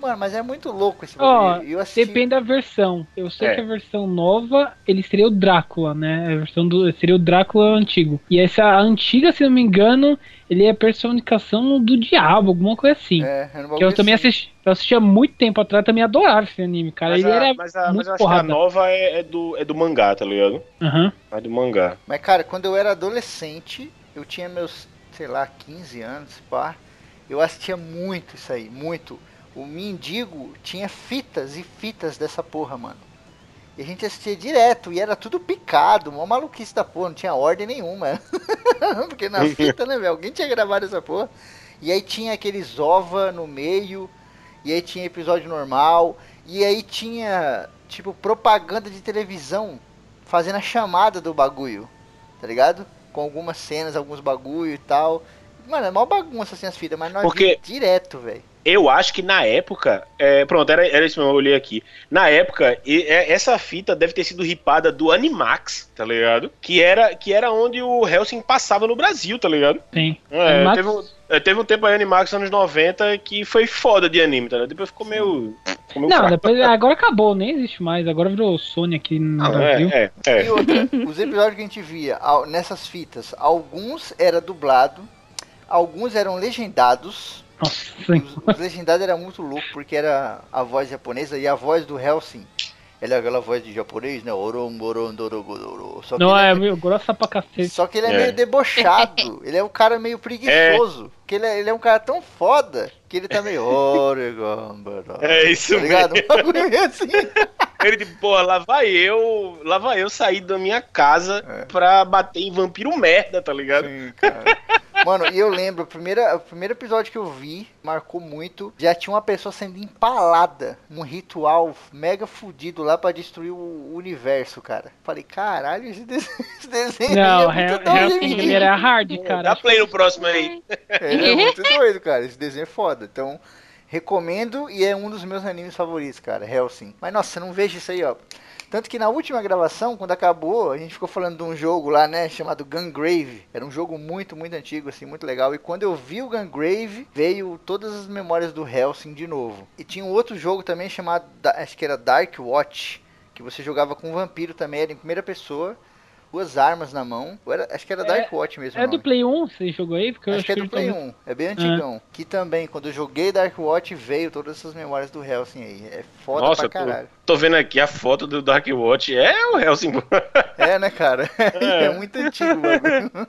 Mano, mas é muito louco esse poder. Oh, assisti... Depende da versão. Eu sei é. que a versão nova, ele seria o Drácula, né? A versão do... Seria o Drácula antigo. E essa antiga, se não me engano... Ele é a personificação do diabo, alguma coisa assim. É, que eu também assisti, eu assistia muito tempo atrás, também adorava esse anime, cara. Mas ele a, era mas a, muito mas eu acho que a nova é, é, do, é do mangá, tá ligado? Aham. Uhum. É do mangá. Mas, cara, quando eu era adolescente, eu tinha meus, sei lá, quinze anos, pá. Eu assistia muito isso aí, muito. O Mendigo tinha fitas e fitas dessa porra, mano. E a gente assistia direto, e era tudo picado, uma maluquice da porra, não tinha ordem nenhuma. Porque na fita, né, velho? Alguém tinha gravado essa porra. E aí tinha aqueles ova no meio, e aí tinha episódio normal, e aí tinha, tipo, propaganda de televisão fazendo a chamada do bagulho, tá ligado? Com algumas cenas, alguns bagulho e tal. Mano, é mó bagunça assim as fitas, mas nós Porque... direto, velho. Eu acho que na época... É, pronto, era, era isso mesmo, eu olhei aqui. Na época, e, é, essa fita deve ter sido ripada do Animax, tá ligado? Que era, que era onde o Hellsing passava no Brasil, tá ligado? Sim. É, teve, um, teve um tempo aí, Animax, anos noventa, que foi foda de anime, tá ligado? Depois ficou meio... Ficou meio Não, fraco. Depois, agora acabou, nem existe mais. Agora virou Sony aqui no ah, Brasil. É, é, é. E outra, os episódios que a gente via nessas fitas, alguns eram dublados, alguns eram legendados... Os, os legendados era muito louco, porque era a voz japonesa e a voz do Hellsing Ele é aquela voz de japonês, né? Orom, orom, dorogoro. Não, é, é meio grossa pra cacete. Só que ele é, é. meio debochado. Ele é um cara meio preguiçoso. É. Que ele, é, ele é um cara tão foda que ele tá meio... É isso, tá ligado? Mesmo. Assim. Ele tipo, pô, lá vai eu... Lá vai eu sair da minha casa é. pra bater em vampiro merda, tá ligado? Sim, cara. Mano, e eu lembro, o primeiro, o primeiro episódio que eu vi, marcou muito, já tinha uma pessoa sendo empalada num ritual mega fudido lá pra destruir o universo, cara. Falei, caralho, esse desenho Não, é muito doido. Não, era hard, cara. Dá play no próximo aí. É, é muito doido, cara. Esse desenho é foda, então... Recomendo e é um dos meus animes favoritos, cara, Hellsing. Mas, nossa, não vejo isso aí, ó. Tanto que na última gravação, quando acabou, a gente ficou falando de um jogo lá, né, chamado Gungrave. Era um jogo muito, muito antigo, assim, muito legal. E quando eu vi o Gungrave, veio todas as memórias do Hellsing de novo. E tinha um outro jogo também chamado, acho que era Dark Watch, que você jogava com um vampiro também, era em primeira pessoa. Duas armas na mão. Era, acho que era Dark é, Watch mesmo. É do Play um, você jogou aí? Porque acho, eu acho que é do Play também. um, é bem antigão. Ah. Que também, quando eu joguei Dark Watch, veio todas essas memórias do Hellsing aí. É foda. Nossa, pra caralho. Tô, tô vendo aqui a foto do Dark Watch. É o Hellsing. É, né, cara? É, é muito antigo, mano.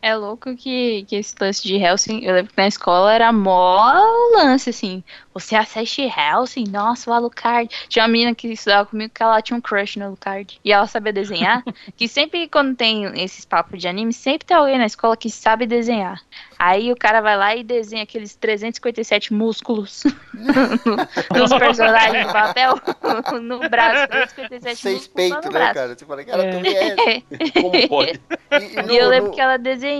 É louco que, que esse lance de Hellsing, eu lembro que na escola era mó lance, assim, você assiste Hellsing, nossa, o Alucard. Tinha uma menina que estudava comigo que ela tinha um crush no Alucard, e ela sabia desenhar, que sempre quando tem esses papos de anime, sempre tem alguém na escola que sabe desenhar. Aí o cara vai lá e desenha aqueles trezentos e cinquenta e sete músculos dos personagens do papel, no braço, trezentos e cinquenta e sete Seis músculos peitos, no né, braço. Cara? Você fala, cara, é. tu é... Como pode? E, e no, eu lembro no... que ela desenhou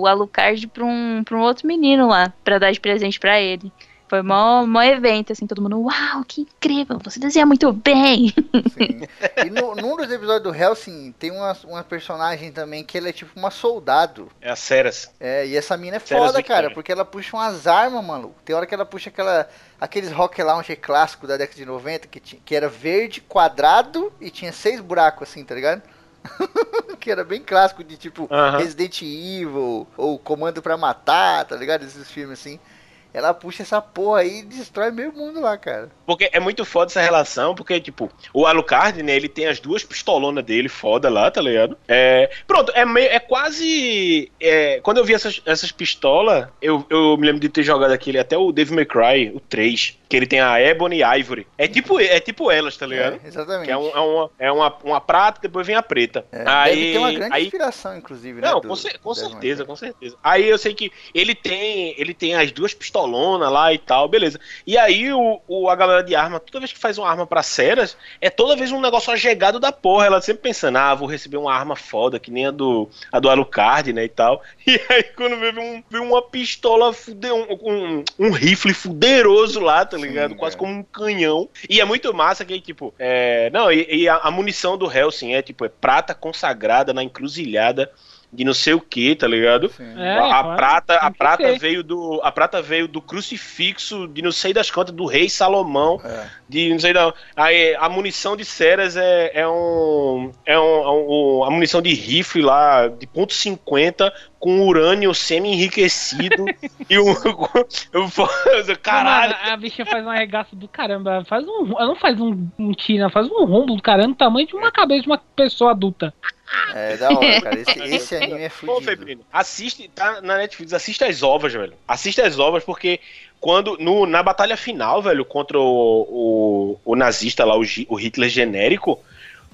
o Alucard pra um, pra um outro menino lá, pra dar de presente pra ele. Foi mó, mó evento, assim, todo mundo, uau, que incrível, você desenha muito bem. Sim. E no, num dos episódios do Hellsing, tem uma, uma personagem também que ela é tipo uma soldado. É a Ceras. É, e essa mina é Ceras foda, Victoria. Cara, porque ela puxa umas armas, mano. Tem hora que ela puxa aquela... Aqueles rock launcher clássico da década de noventa, que, tinha, que era verde, quadrado, e tinha seis buracos, assim, tá ligado? Que era bem clássico de tipo uhum. Resident Evil ou Comando pra Matar, tá ligado? Esses filmes assim. Ela puxa essa porra aí e destrói meio mundo lá, cara. Porque é muito foda essa relação, porque, tipo, o Alucard, né, ele tem as duas pistolonas dele, foda lá, tá ligado? É, pronto, é meio, é quase... É, quando eu vi essas, essas pistolas, eu, eu me lembro de ter jogado aquele, até o Devil May Cry, o três, que ele tem a Ebony e a Ivory. É tipo, é tipo elas, tá ligado? É, exatamente. Que é, um, é, uma, é uma, uma prata, depois vem a preta. É, aí, deve ter uma grande aí, inspiração, inclusive, não, né? Não, com, cer- com certeza, com certeza. Aí eu sei que ele tem, ele tem as duas pistolas Lona lá e tal, beleza. E aí o, o, a galera de arma, toda vez que faz uma arma pra Ceras, é toda vez um negócio ajegado da porra. Ela sempre pensando, ah, vou receber uma arma foda, que nem a do, a do Alucard, né, e tal. E aí quando vê, um, vê uma pistola, fude, um, um, um rifle fuderoso lá, tá ligado? Sim, quase é. como um canhão. E é muito massa que, tipo, é... Não, e, e a, a munição do Hellsing é, tipo, é prata consagrada na encruzilhada de não sei o que, tá ligado? É, a, a prata, a prata veio do, a prata veio do crucifixo de não sei das quantas, do rei Salomão, é. de não sei da, a, a munição de Ceras é, é um, é um, um, a munição de rifle lá, de ponto cinquenta, com urânio semi-enriquecido e um... eu faço, caralho! Não, a bicha faz um arregaço do caramba, faz um, ela não faz um, um tiro, ela faz um rombo do caramba do tamanho de uma cabeça de uma pessoa adulta. É, da hora, cara. Esse, esse anime é fudido. Pô, Febrine, assiste, tá na Netflix, assiste as ovas, velho. Assiste as ovas, porque quando, no, na batalha final, velho, contra o, o, o nazista lá, o, o Hitler genérico,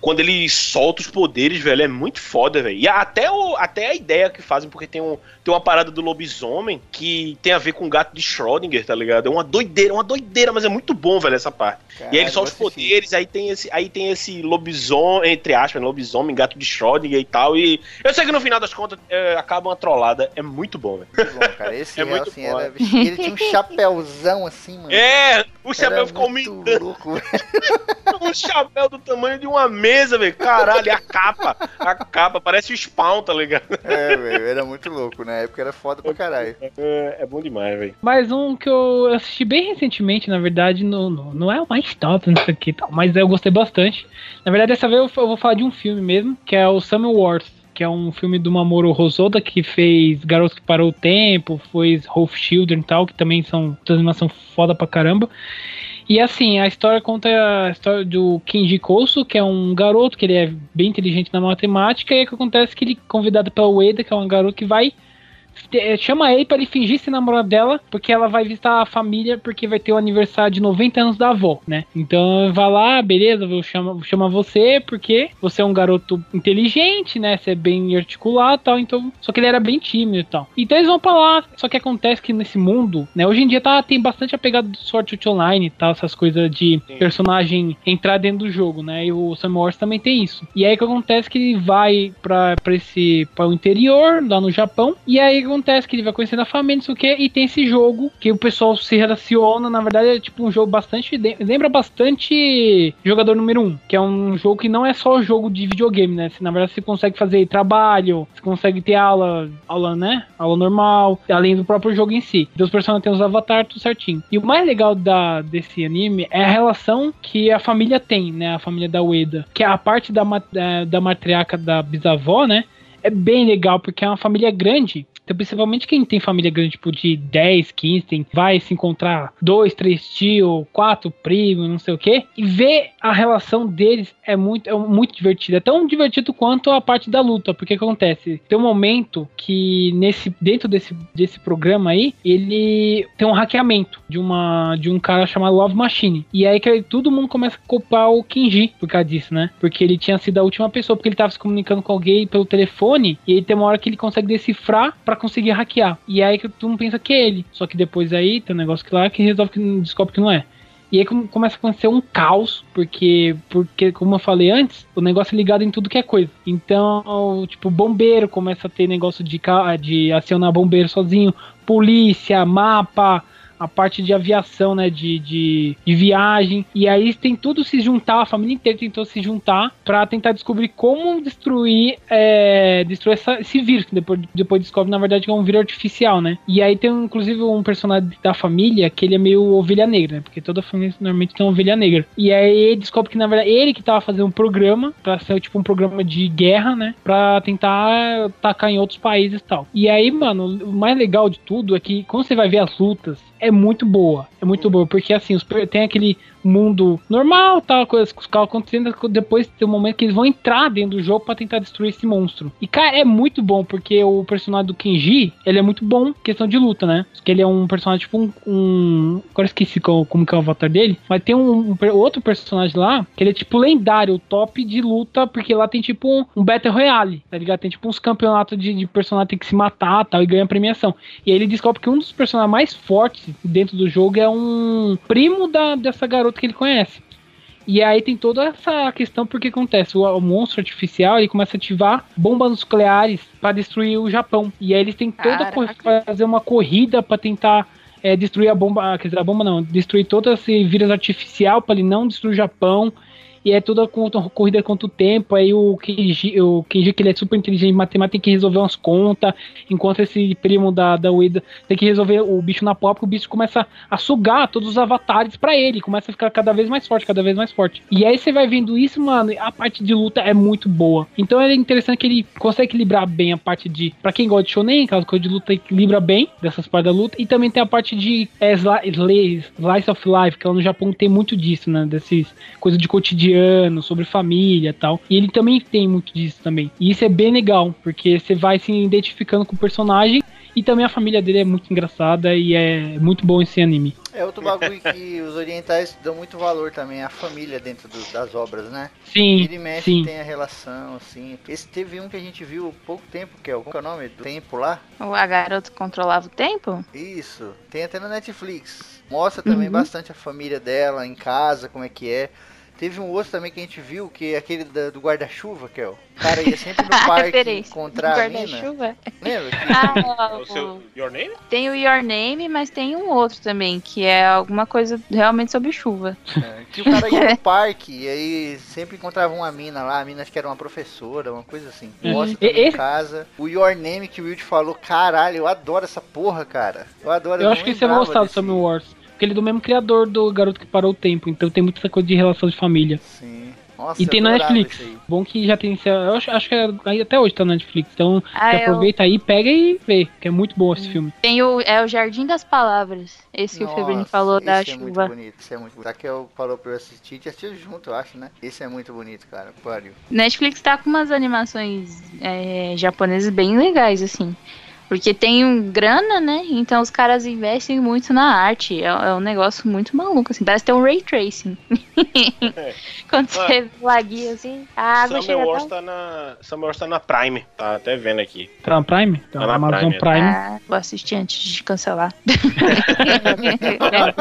quando ele solta os poderes, velho, é muito foda, velho. E até, o, até a ideia que fazem, porque tem, um, tem uma parada do lobisomem que tem a ver com o gato de Schrödinger, tá ligado? É uma doideira, uma doideira, mas é muito bom, velho, essa parte. Caralho, e aí ele solta os poderes, aí tem, esse, aí tem esse lobisomem, entre aspas, lobisomem, gato de Schrödinger e tal. E eu sei que no final das contas é, acaba uma trollada. É muito bom, velho. Muito bom, cara. Esse é real, muito assim, bom. Era, ele tinha um chapéuzão assim, mano. É, o chapéu ficou muito louco, velho. Um chapéu do tamanho de uma mesa. Mesa, velho, caralho, a capa, a capa, parece o Spawn, tá ligado? É, velho, era muito louco, né? Na época era foda pra caralho. É, é bom demais, velho. Mas um que eu assisti bem recentemente, na verdade, no, no, não é o mais top, não sei o que tal, mas eu gostei bastante. Na verdade, dessa vez eu, eu vou falar de um filme mesmo, que é o Summer Wars, que é um filme do Mamoru Hosoda, que fez Garoto que Parou o Tempo, fez Wolf Children e tal, que também são animação foda pra caramba. E assim, a história conta a história do Kenji Kousu, que é um garoto que ele é bem inteligente na matemática, e o que acontece é que ele é convidado pela Ueda, que é um garoto que vai chama ele pra ele fingir ser namorado dela, porque ela vai visitar a família, porque vai ter o aniversário de noventa anos da avó, né? Então vai lá, beleza, vou chamar, vou chamar você, porque você é um garoto inteligente, né? Você é bem articulado e tal, então... Só que ele era bem tímido e tal. Então eles vão pra lá, só que acontece que nesse mundo, né? Hoje em dia tá, tem bastante a pegada do Sword Art Online e tal, essas coisas de personagem entrar dentro do jogo, né? E o Samuel Wars também tem isso. E aí que acontece que ele vai pra, pra esse... para o interior, lá no Japão, e aí acontece que ele vai conhecendo a família, não sei o que, e tem esse jogo que o pessoal se relaciona. Na verdade é tipo um jogo bastante, lembra bastante Jogador Número um, que é um jogo que não é só jogo de videogame, né? Na verdade você consegue fazer trabalho, você consegue ter aula, aula, né? Aula normal, além do próprio jogo em si. Então os personagens têm os avatares, tudo certinho. E o mais legal da, desse anime é a relação que a família tem, né? A família da Ueda, que é a parte da, da matriarca da bisavó, né? É bem legal, porque é uma família grande. Então, principalmente quem tem família grande, tipo de dez, quinze, tem, vai se encontrar dois, três tios, quatro primos, não sei o quê. E ver a relação deles é muito, é muito divertido. É tão divertido quanto a parte da luta. Porque o que acontece? Tem um momento que nesse, dentro desse, desse programa aí, ele tem um hackeamento de, uma, de um cara chamado Love Machine. E aí que todo mundo começa a culpar o Kenji por causa disso, né? Porque ele tinha sido a última pessoa, porque ele tava se comunicando com alguém pelo telefone. E aí tem uma hora que ele consegue decifrar pra conseguir hackear, e aí que tu não pensa que é ele, só que depois aí tem um negócio que lá que resolve, que descobre que não é. E aí começa a acontecer um caos, porque, porque como eu falei antes, o negócio é ligado em tudo que é coisa. Então, tipo, bombeiro começa a ter negócio de, de acionar bombeiro sozinho, polícia, mapa, a parte de aviação, né, de, de, de viagem, e aí tem tudo se juntar, a família inteira tentou se juntar pra tentar descobrir como destruir é, destruir essa, esse vírus, que depois, depois descobre, na verdade, que é um vírus artificial, né, e aí tem inclusive um personagem da família, que ele é meio ovelha negra, né, porque toda família normalmente tem uma ovelha negra, e aí ele descobre que, na verdade, ele que tava fazendo um programa, pra ser tipo um programa de guerra, né, pra tentar atacar em outros países e tal, e aí, mano, o mais legal de tudo é que, quando você vai ver as lutas, é muito boa, é muito boa, porque assim, os, tem aquele mundo normal, tal, coisas que os carros acontecendo, depois tem um momento que eles vão entrar dentro do jogo pra tentar destruir esse monstro. E cara, é muito bom, porque o personagem do Kenji, ele é muito bom em questão de luta, né? Porque ele é um personagem tipo um... um agora esqueci como, como que é o avatar dele, mas tem um, um outro personagem lá, que ele é tipo lendário, o top de luta, porque lá tem tipo um, um Battle Royale, tá ligado? Tem tipo uns campeonatos de, de personagem tem que se matar, tal, e ganha premiação. E aí ele descobre que um dos personagens mais fortes dentro do jogo é um primo da, dessa garota que ele conhece. E aí tem toda essa questão, porque acontece, o, o monstro artificial, ele começa a ativar bombas nucleares para destruir o Japão. E aí eles têm toda a fazer uma corrida para tentar é, destruir a bomba, quer dizer, a bomba não, destruir todo esse vírus artificial para ele não destruir o Japão. E é toda uma corrida contra o tempo. Aí o Kenji, o Kenji, que ele é super inteligente em matemática, tem que resolver umas contas. Enquanto esse primo da, da Ueda tem que resolver o bicho na pó, porque o bicho começa a sugar todos os avatares pra ele. Começa a ficar cada vez mais forte, cada vez mais forte. E aí você vai vendo isso, mano, a parte de luta é muito boa. Então é interessante que ele consegue equilibrar bem a parte de... Pra quem gosta de shonen, caso coisa de luta, equilibra bem dessas partes da luta. E também tem a parte de é, slice of life, que lá no Japão tem muito disso, né? Dessas coisas de cotidiano, sobre família e tal. E ele também tem muito disso também. E isso é bem legal, porque você vai se identificando com o personagem e também a família dele é muito engraçada e é muito bom esse anime. É outro bagulho que os orientais dão muito valor também, a família dentro do, das obras, né? Sim, ele mexe, sim. Tem a relação, assim. Esse teve um que a gente viu há pouco tempo, que é o, qual é o nome? Do tempo lá? O A Garota Controlava o Tempo? Isso. Tem até na Netflix. Mostra também uhum. bastante a família dela em casa, como é que é. Teve um outro também que a gente viu, que é aquele da, do guarda-chuva, que é o cara ia sempre no parque encontrar a mina. Lembra? Ah, o seu Your Name? Tem o Your Name, mas tem um outro também, que é alguma coisa realmente sobre chuva. É, que o cara ia no parque e aí sempre encontrava uma mina lá, a mina acho que era uma professora, uma coisa assim. Mostra uhum. em casa. O Your Name que o Will te falou, caralho, eu adoro essa porra, cara. Eu adoro. Eu acho que você vai gostar do Samuel Wars. Porque ele é do mesmo criador do Garoto que Parou o Tempo, então tem muita coisa de relação de família. Sim. Nossa, e tem na Netflix. Bom que já tem... Eu acho, acho que até hoje tá na Netflix. Então, ah, eu... aproveita aí, pega e vê. Que é muito bom esse filme. Tem o... É o Jardim das Palavras. Esse que Nossa, o Febrine falou da é chuva. Muito bonito, esse é muito bonito. Tá que eu parou pra eu assistir. Já assistiu junto, eu acho, né? Esse é muito bonito, cara. Pariu. Netflix tá com umas animações é, japonesas bem legais, assim. Porque tem grana, né? Então os caras investem muito na arte. É, é um negócio muito maluco, assim. Parece ter um ray tracing. É. Quando Mano, você laguia assim, a água chega até... tá na Summer Wars tá na Prime. Tá até vendo aqui. Tá na Prime? Tá, tá na Amazon Prime. Prime. Ah, vou assistir antes de cancelar. é,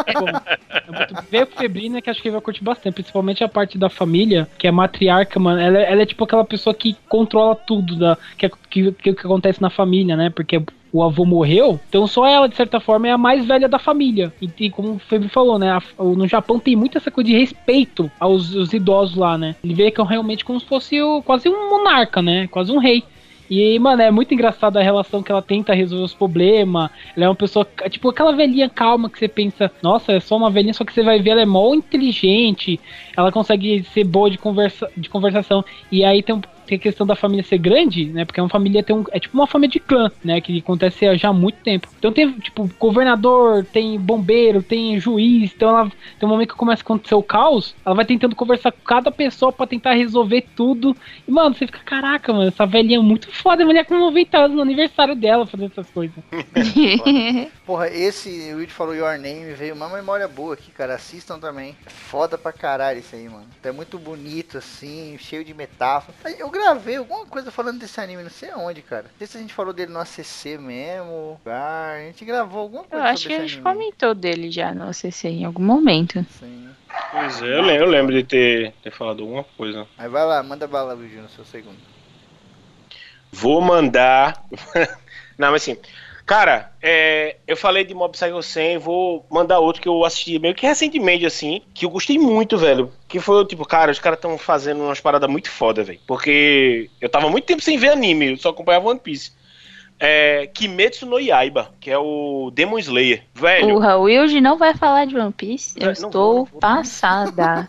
Vê o Febrine, que acho que ele vai curtir bastante. Principalmente a parte da família, que é matriarca, mano. Ela, ela é tipo aquela pessoa que controla tudo, da, que, que, que, que acontece na família, né? Porque o avô morreu, então só ela, de certa forma, é a mais velha da família. E, e como o Febri falou, né, a, o, no Japão tem muita essa coisa de respeito aos, aos idosos lá, né. Ele vê que é realmente como se fosse o, quase um monarca, né, quase um rei. E, mano, é muito engraçado a relação que ela tenta resolver os problemas. Ela é uma pessoa, tipo, aquela velhinha calma que você pensa, nossa, é só uma velhinha, só que você vai ver, ela é mó inteligente. Ela consegue ser boa de, conversa, de conversação. E aí tem, tem a questão da família ser grande, né? Porque é uma família, tem um, é tipo uma família de clã, né? Que acontece já há muito tempo. Então tem, tipo, governador, tem bombeiro, tem juiz. Então ela tem um momento que começa a acontecer o caos. Ela vai tentando conversar com cada pessoa pra tentar resolver tudo. E, mano, você fica, caraca, mano, essa velhinha é muito foda, a mulher com noventa anos no aniversário dela fazendo essas coisas. Porra, esse o Will falou Your Name, veio uma memória boa aqui, cara. Assistam também. É foda pra caralho isso aí, mano. É muito bonito, assim, cheio de metáfora. Eu gravei alguma coisa falando desse anime, não sei onde, cara. Não sei se a gente falou dele no A C C mesmo. Ah, a gente gravou alguma coisa. Eu acho sobre que a gente comentou dele já no A C C em algum momento. Sim. Pois é, eu, eu lembro de ter, ter falado alguma coisa. Aí vai lá, manda bala, Bijus, no seu segundo. Vou mandar. Não, mas assim, cara, é, eu falei de Mob Psycho cem, vou mandar outro que eu assisti meio que recentemente, assim, que eu gostei muito, velho. Que foi, tipo, cara, os caras estão fazendo umas paradas muito foda, velho. Porque eu tava muito tempo sem ver anime, eu só acompanhava One Piece. É, Kimetsu no Yaiba, que é o Demon Slayer, velho. O Raul hoje não vai falar de One Piece, eu não, estou não vou, não passada.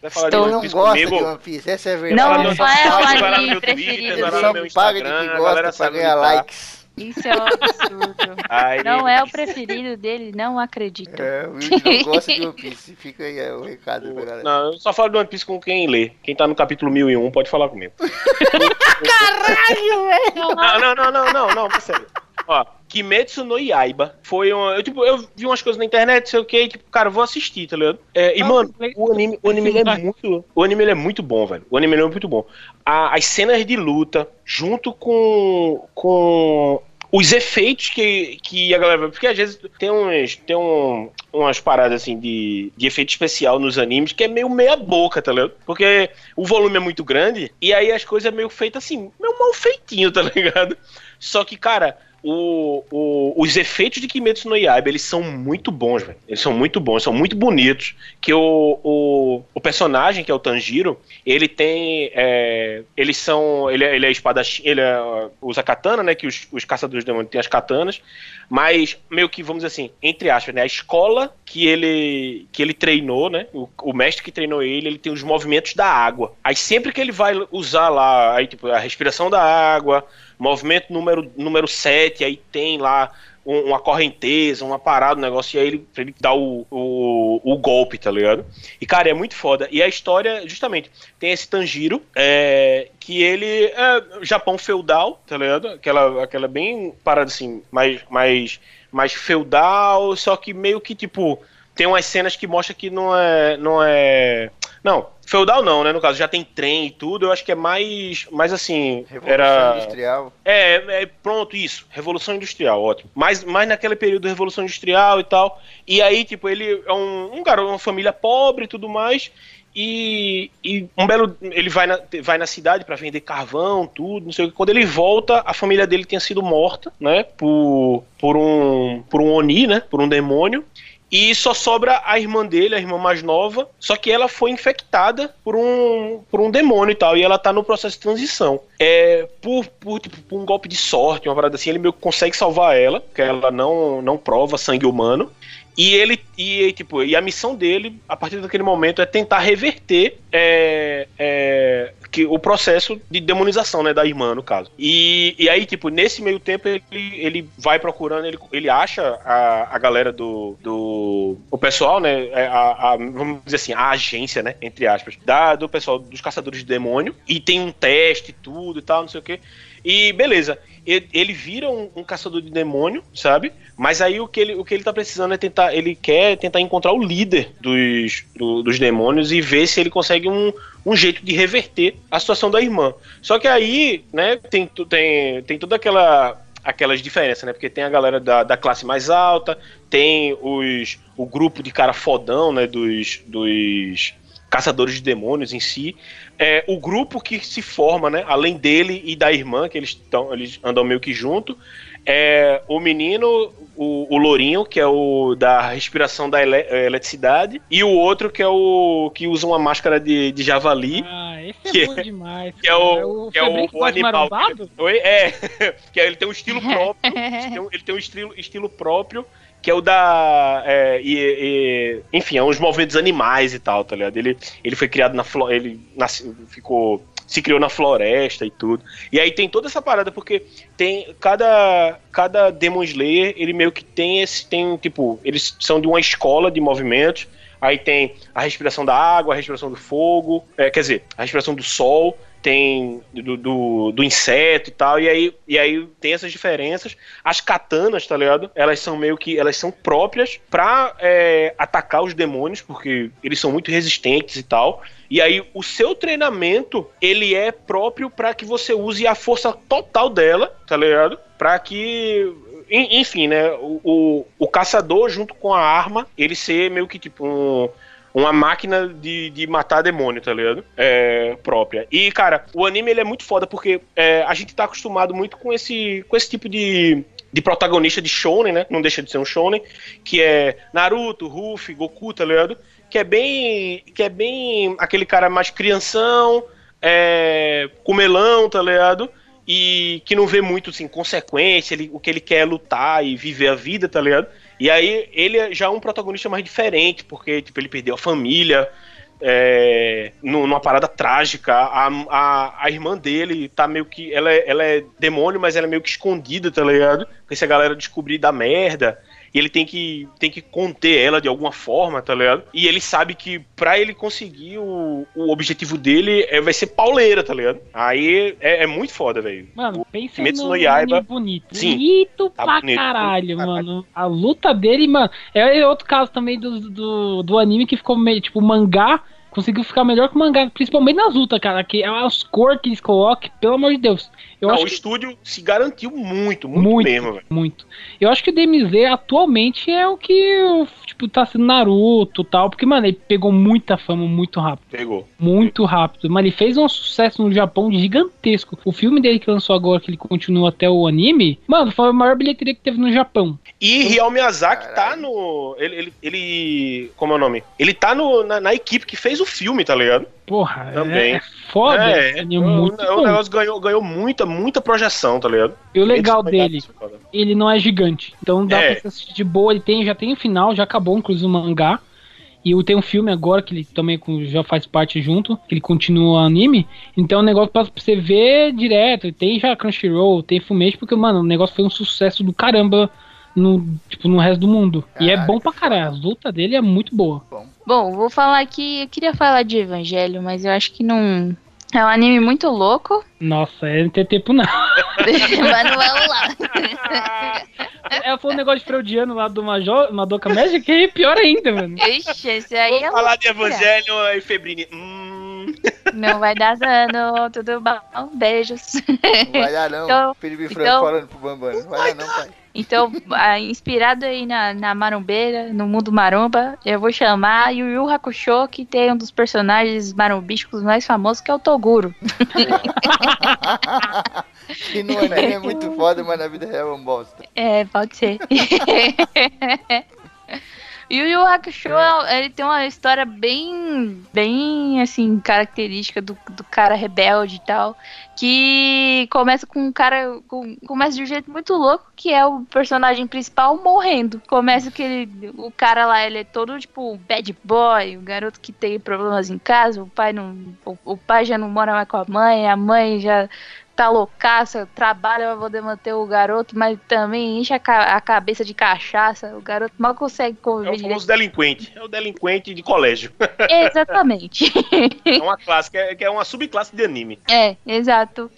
Vai falar estou... de One Piece não gosta comigo. De One Piece, essa é a verdade. Não, não vai falar de preferido. Não só paga de que gosta pra ganhar likes. Isso é um absurdo. Ai, não é o preferido dele, não acredito. É, o Will gosta de One Piece, fica aí é, o recado pra galera. Não, eu só falo de One Piece com quem lê. Quem tá no capítulo mil e um pode falar comigo. Caralho, velho! Não, não, não, não, não, não, sério. Ó, Kimetsu no Yaiba foi uma... Eu, tipo, eu vi umas coisas na internet, sei o que, tipo, cara, vou assistir, tá ligado? É, e, mano, o anime, o anime ele é muito... O anime ele é muito bom, velho. O anime ele é muito bom. A, as cenas de luta, junto com... com... os efeitos que, que a galera... Porque às vezes tem, uns, tem um, umas paradas assim de, de efeito especial nos animes que é meio meia boca, tá ligado? Porque o volume é muito grande e aí as coisas é meio feitas assim, meio mal feitinho, tá ligado? Só que, cara... O, o, os efeitos de Kimetsu no Yaiba, eles são muito bons, velho. Eles são muito bons, são muito bonitos. Que o, o, o personagem, que é o Tanjiro, ele tem... É, eles são... Ele, ele é espadachim, ele é, usa katana, né? Que os, os caçadores de demônios têm as katanas. Mas, meio que, vamos dizer assim, entre aspas, né? A escola que ele, que ele treinou, né? O, o mestre que treinou ele, ele tem os movimentos da água. Aí sempre que ele vai usar lá, aí tipo, a respiração da água... Movimento número, número sete, aí tem lá um, uma correnteza, uma parada, um negócio, e aí ele, ele dá o, o, o golpe, tá ligado? E, cara, é muito foda. E a história, justamente, tem esse Tanjiro, é, que ele é Japão feudal, tá ligado? Aquela, aquela bem parada assim, mais, mais, mais feudal, só que meio que, tipo, tem umas cenas que mostra que não é... Não é... Não, feudal não, né? No caso, já tem trem e tudo, eu acho que é mais, mais assim... Revolução era... Industrial. É, é, pronto, isso. Revolução Industrial, ótimo. Mas, mas naquele período da Revolução Industrial e tal. E aí, tipo, ele é um, um garoto, uma família pobre e tudo mais... E, e um belo... Ele vai na, vai na cidade pra vender carvão, tudo, não sei o que. Quando ele volta, a família dele tinha sido morta, né? Por, por, um, por um Oni, né? Por um demônio. E só sobra a irmã dele, a irmã mais nova, só que ela foi infectada por um, por um demônio e tal, e ela tá no processo de transição. é, por, por, tipo, por um golpe de sorte, uma parada assim, ele meio que consegue salvar ela, porque ela não, não prova sangue humano. E ele e, tipo, e a missão dele, a partir daquele momento, é tentar reverter é, é, que, o processo de demonização, né, da irmã, no caso. E, e aí, tipo, nesse meio tempo, ele, ele vai procurando, ele, ele acha a, a galera do, do... o pessoal, né, a, a, vamos dizer assim, a agência, né, entre aspas, da, do pessoal dos caçadores de demônio, e tem um teste e tudo e tal, não sei o quê. E beleza, ele, ele vira um, um caçador de demônio, sabe? Mas aí o que ele, o que ele tá precisando é tentar, ele quer tentar encontrar o líder dos, do, dos demônios e ver se ele consegue um, um jeito de reverter a situação da irmã. Só que aí, né, tem, tem, tem toda aquela... aquelas diferenças, né? Porque tem a galera da, da classe mais alta, tem os, o grupo de cara fodão, né? Dos... dos caçadores de demônios em si, é, o grupo que se forma, né, além dele e da irmã, que eles, tão, eles andam meio que junto, é, o menino, o, o lourinho, que é o da respiração da ele, eletricidade, e o outro que é o que usa uma máscara de, de javali. Ah, esse que é bom é, demais. Que é o, o, que é o, o animal. Que, é, que ele tem um estilo próprio, ele tem um estilo, estilo próprio, que é o da... É, e, e, enfim, é uns movimentos animais e tal, tá ligado? Ele, ele foi criado na floresta... Ele nasceu, ficou... se criou na floresta e tudo. E aí tem toda essa parada, porque tem... Cada, cada Demon Slayer, ele meio que tem esse... Tem, tipo... Eles são de uma escola de movimentos. Aí tem a respiração da água, a respiração do fogo... É, quer dizer, a respiração do sol... Tem do, do, do inseto e tal, e aí, e aí tem essas diferenças. As katanas, tá ligado? Elas são meio que, elas são próprias pra é, atacar os demônios, porque eles são muito resistentes e tal. E aí o seu treinamento, ele é próprio pra que você use a força total dela, tá ligado? Pra que... Enfim, né? O, o, o caçador, junto com a arma, ele ser meio que tipo um... Uma máquina de, de matar demônio, tá ligado? É, própria. E, cara, o anime, ele é muito foda, porque é, a gente tá acostumado muito com esse, com esse tipo de, de protagonista de shonen, né? Não deixa de ser um shonen. Que é Naruto, Ruffy, Goku, tá ligado? Que é bem... Que é bem aquele cara mais crianção, é, comelão, tá ligado? E que não vê muito, assim, consequência. Ele, o que ele quer é lutar e viver a vida, tá ligado? E aí ele já é um protagonista mais diferente, porque tipo, ele perdeu a família, é, numa parada trágica. A, a, a irmã dele tá meio que... Ela, ela é demônio, mas ela é meio que escondida, tá ligado? Porque se a galera descobrir, dá merda. E ele tem que, tem que conter ela de alguma forma, tá ligado? E ele sabe que pra ele conseguir o, o objetivo dele é, vai ser pauleira, tá ligado? Aí é, é muito foda, velho. Mano, pensa no anime bonito. Sim, bonito tá pra bonito, caralho, bonito, mano. A luta dele, mano... É outro caso também do, do, do anime que ficou meio, tipo, mangá. Conseguiu ficar melhor que o mangá, principalmente nas lutas, cara. Que as cores que eles colocam, pelo amor de Deus. Eu Não, acho o que... estúdio se garantiu muito, muito, muito mesmo, velho. Muito. Eu acho que o D M Z atualmente é o que, tipo, tá sendo Naruto e tal. Porque, mano, ele pegou muita fama muito rápido. Pegou. Muito pegou. rápido. Mas ele fez um sucesso no Japão gigantesco. O filme dele que lançou agora, que ele continua até o anime, mano, foi a maior bilheteria que teve no Japão. E Hayao Miyazaki tá no... Ele, ele, ele... Como é o nome? Ele tá no, na, na equipe que fez o filme, tá ligado? Porra, também. É foda. É, é, muito o, o negócio ganhou, ganhou muita, muita projeção, tá ligado? E o legal dele, ele não é gigante. Então dá é. pra assistir de boa. Ele tem, já tem o final, já acabou, inclusive o mangá. E tem um filme agora que ele também já faz parte junto, que ele continua o anime. Então o negócio passa pra você ver direto. Tem já Crunchyroll, tem Filmage, porque, mano, o negócio foi um sucesso do caramba. No, tipo, no resto do mundo. Caralho, e é bom pra caralho. A luta dele é muito boa. Bom. Bom, vou falar aqui... Eu queria falar de Evangelho, mas eu acho que não... É um anime muito louco. Nossa, eu não tenho tempo não. Mas não vamos lá. Ela falou um negócio de freudiano lá do Major, Madoka Magic, que é pior ainda, mano. Ixi, esse aí é... falar de Evangelho e Febrine. Hum. Não vai dar dano, tudo bom? Beijos. Não vai dar não. Então, Felipe Franco então... falando pro Bambam. Não vai dar não, pai. Então, inspirado aí na, na marombeira, no mundo maromba, eu vou chamar Yu Yu Hakusho, que tem um dos personagens marombísticos mais famosos, que é o Toguro. Que no anime é muito foda, mas na vida real é um bosta. É, pode ser. E o Yu Hakusho, ele tem uma história bem, bem, assim, característica do, do cara rebelde e tal, que começa com um cara, com, começa de um jeito muito louco, que é o personagem principal morrendo. Começa que ele, o cara lá, ele é todo, tipo, bad boy, o garoto que tem problemas em casa, o pai, não, o, o pai já não mora mais com a mãe, a mãe já... tá loucaça, trabalha pra poder manter o garoto, mas também enche a, ca- a cabeça de cachaça, o garoto mal consegue conviver. É o famoso delinquente, é o delinquente de colégio. Exatamente. É uma classe, que é, que é uma subclasse de anime. É, exato.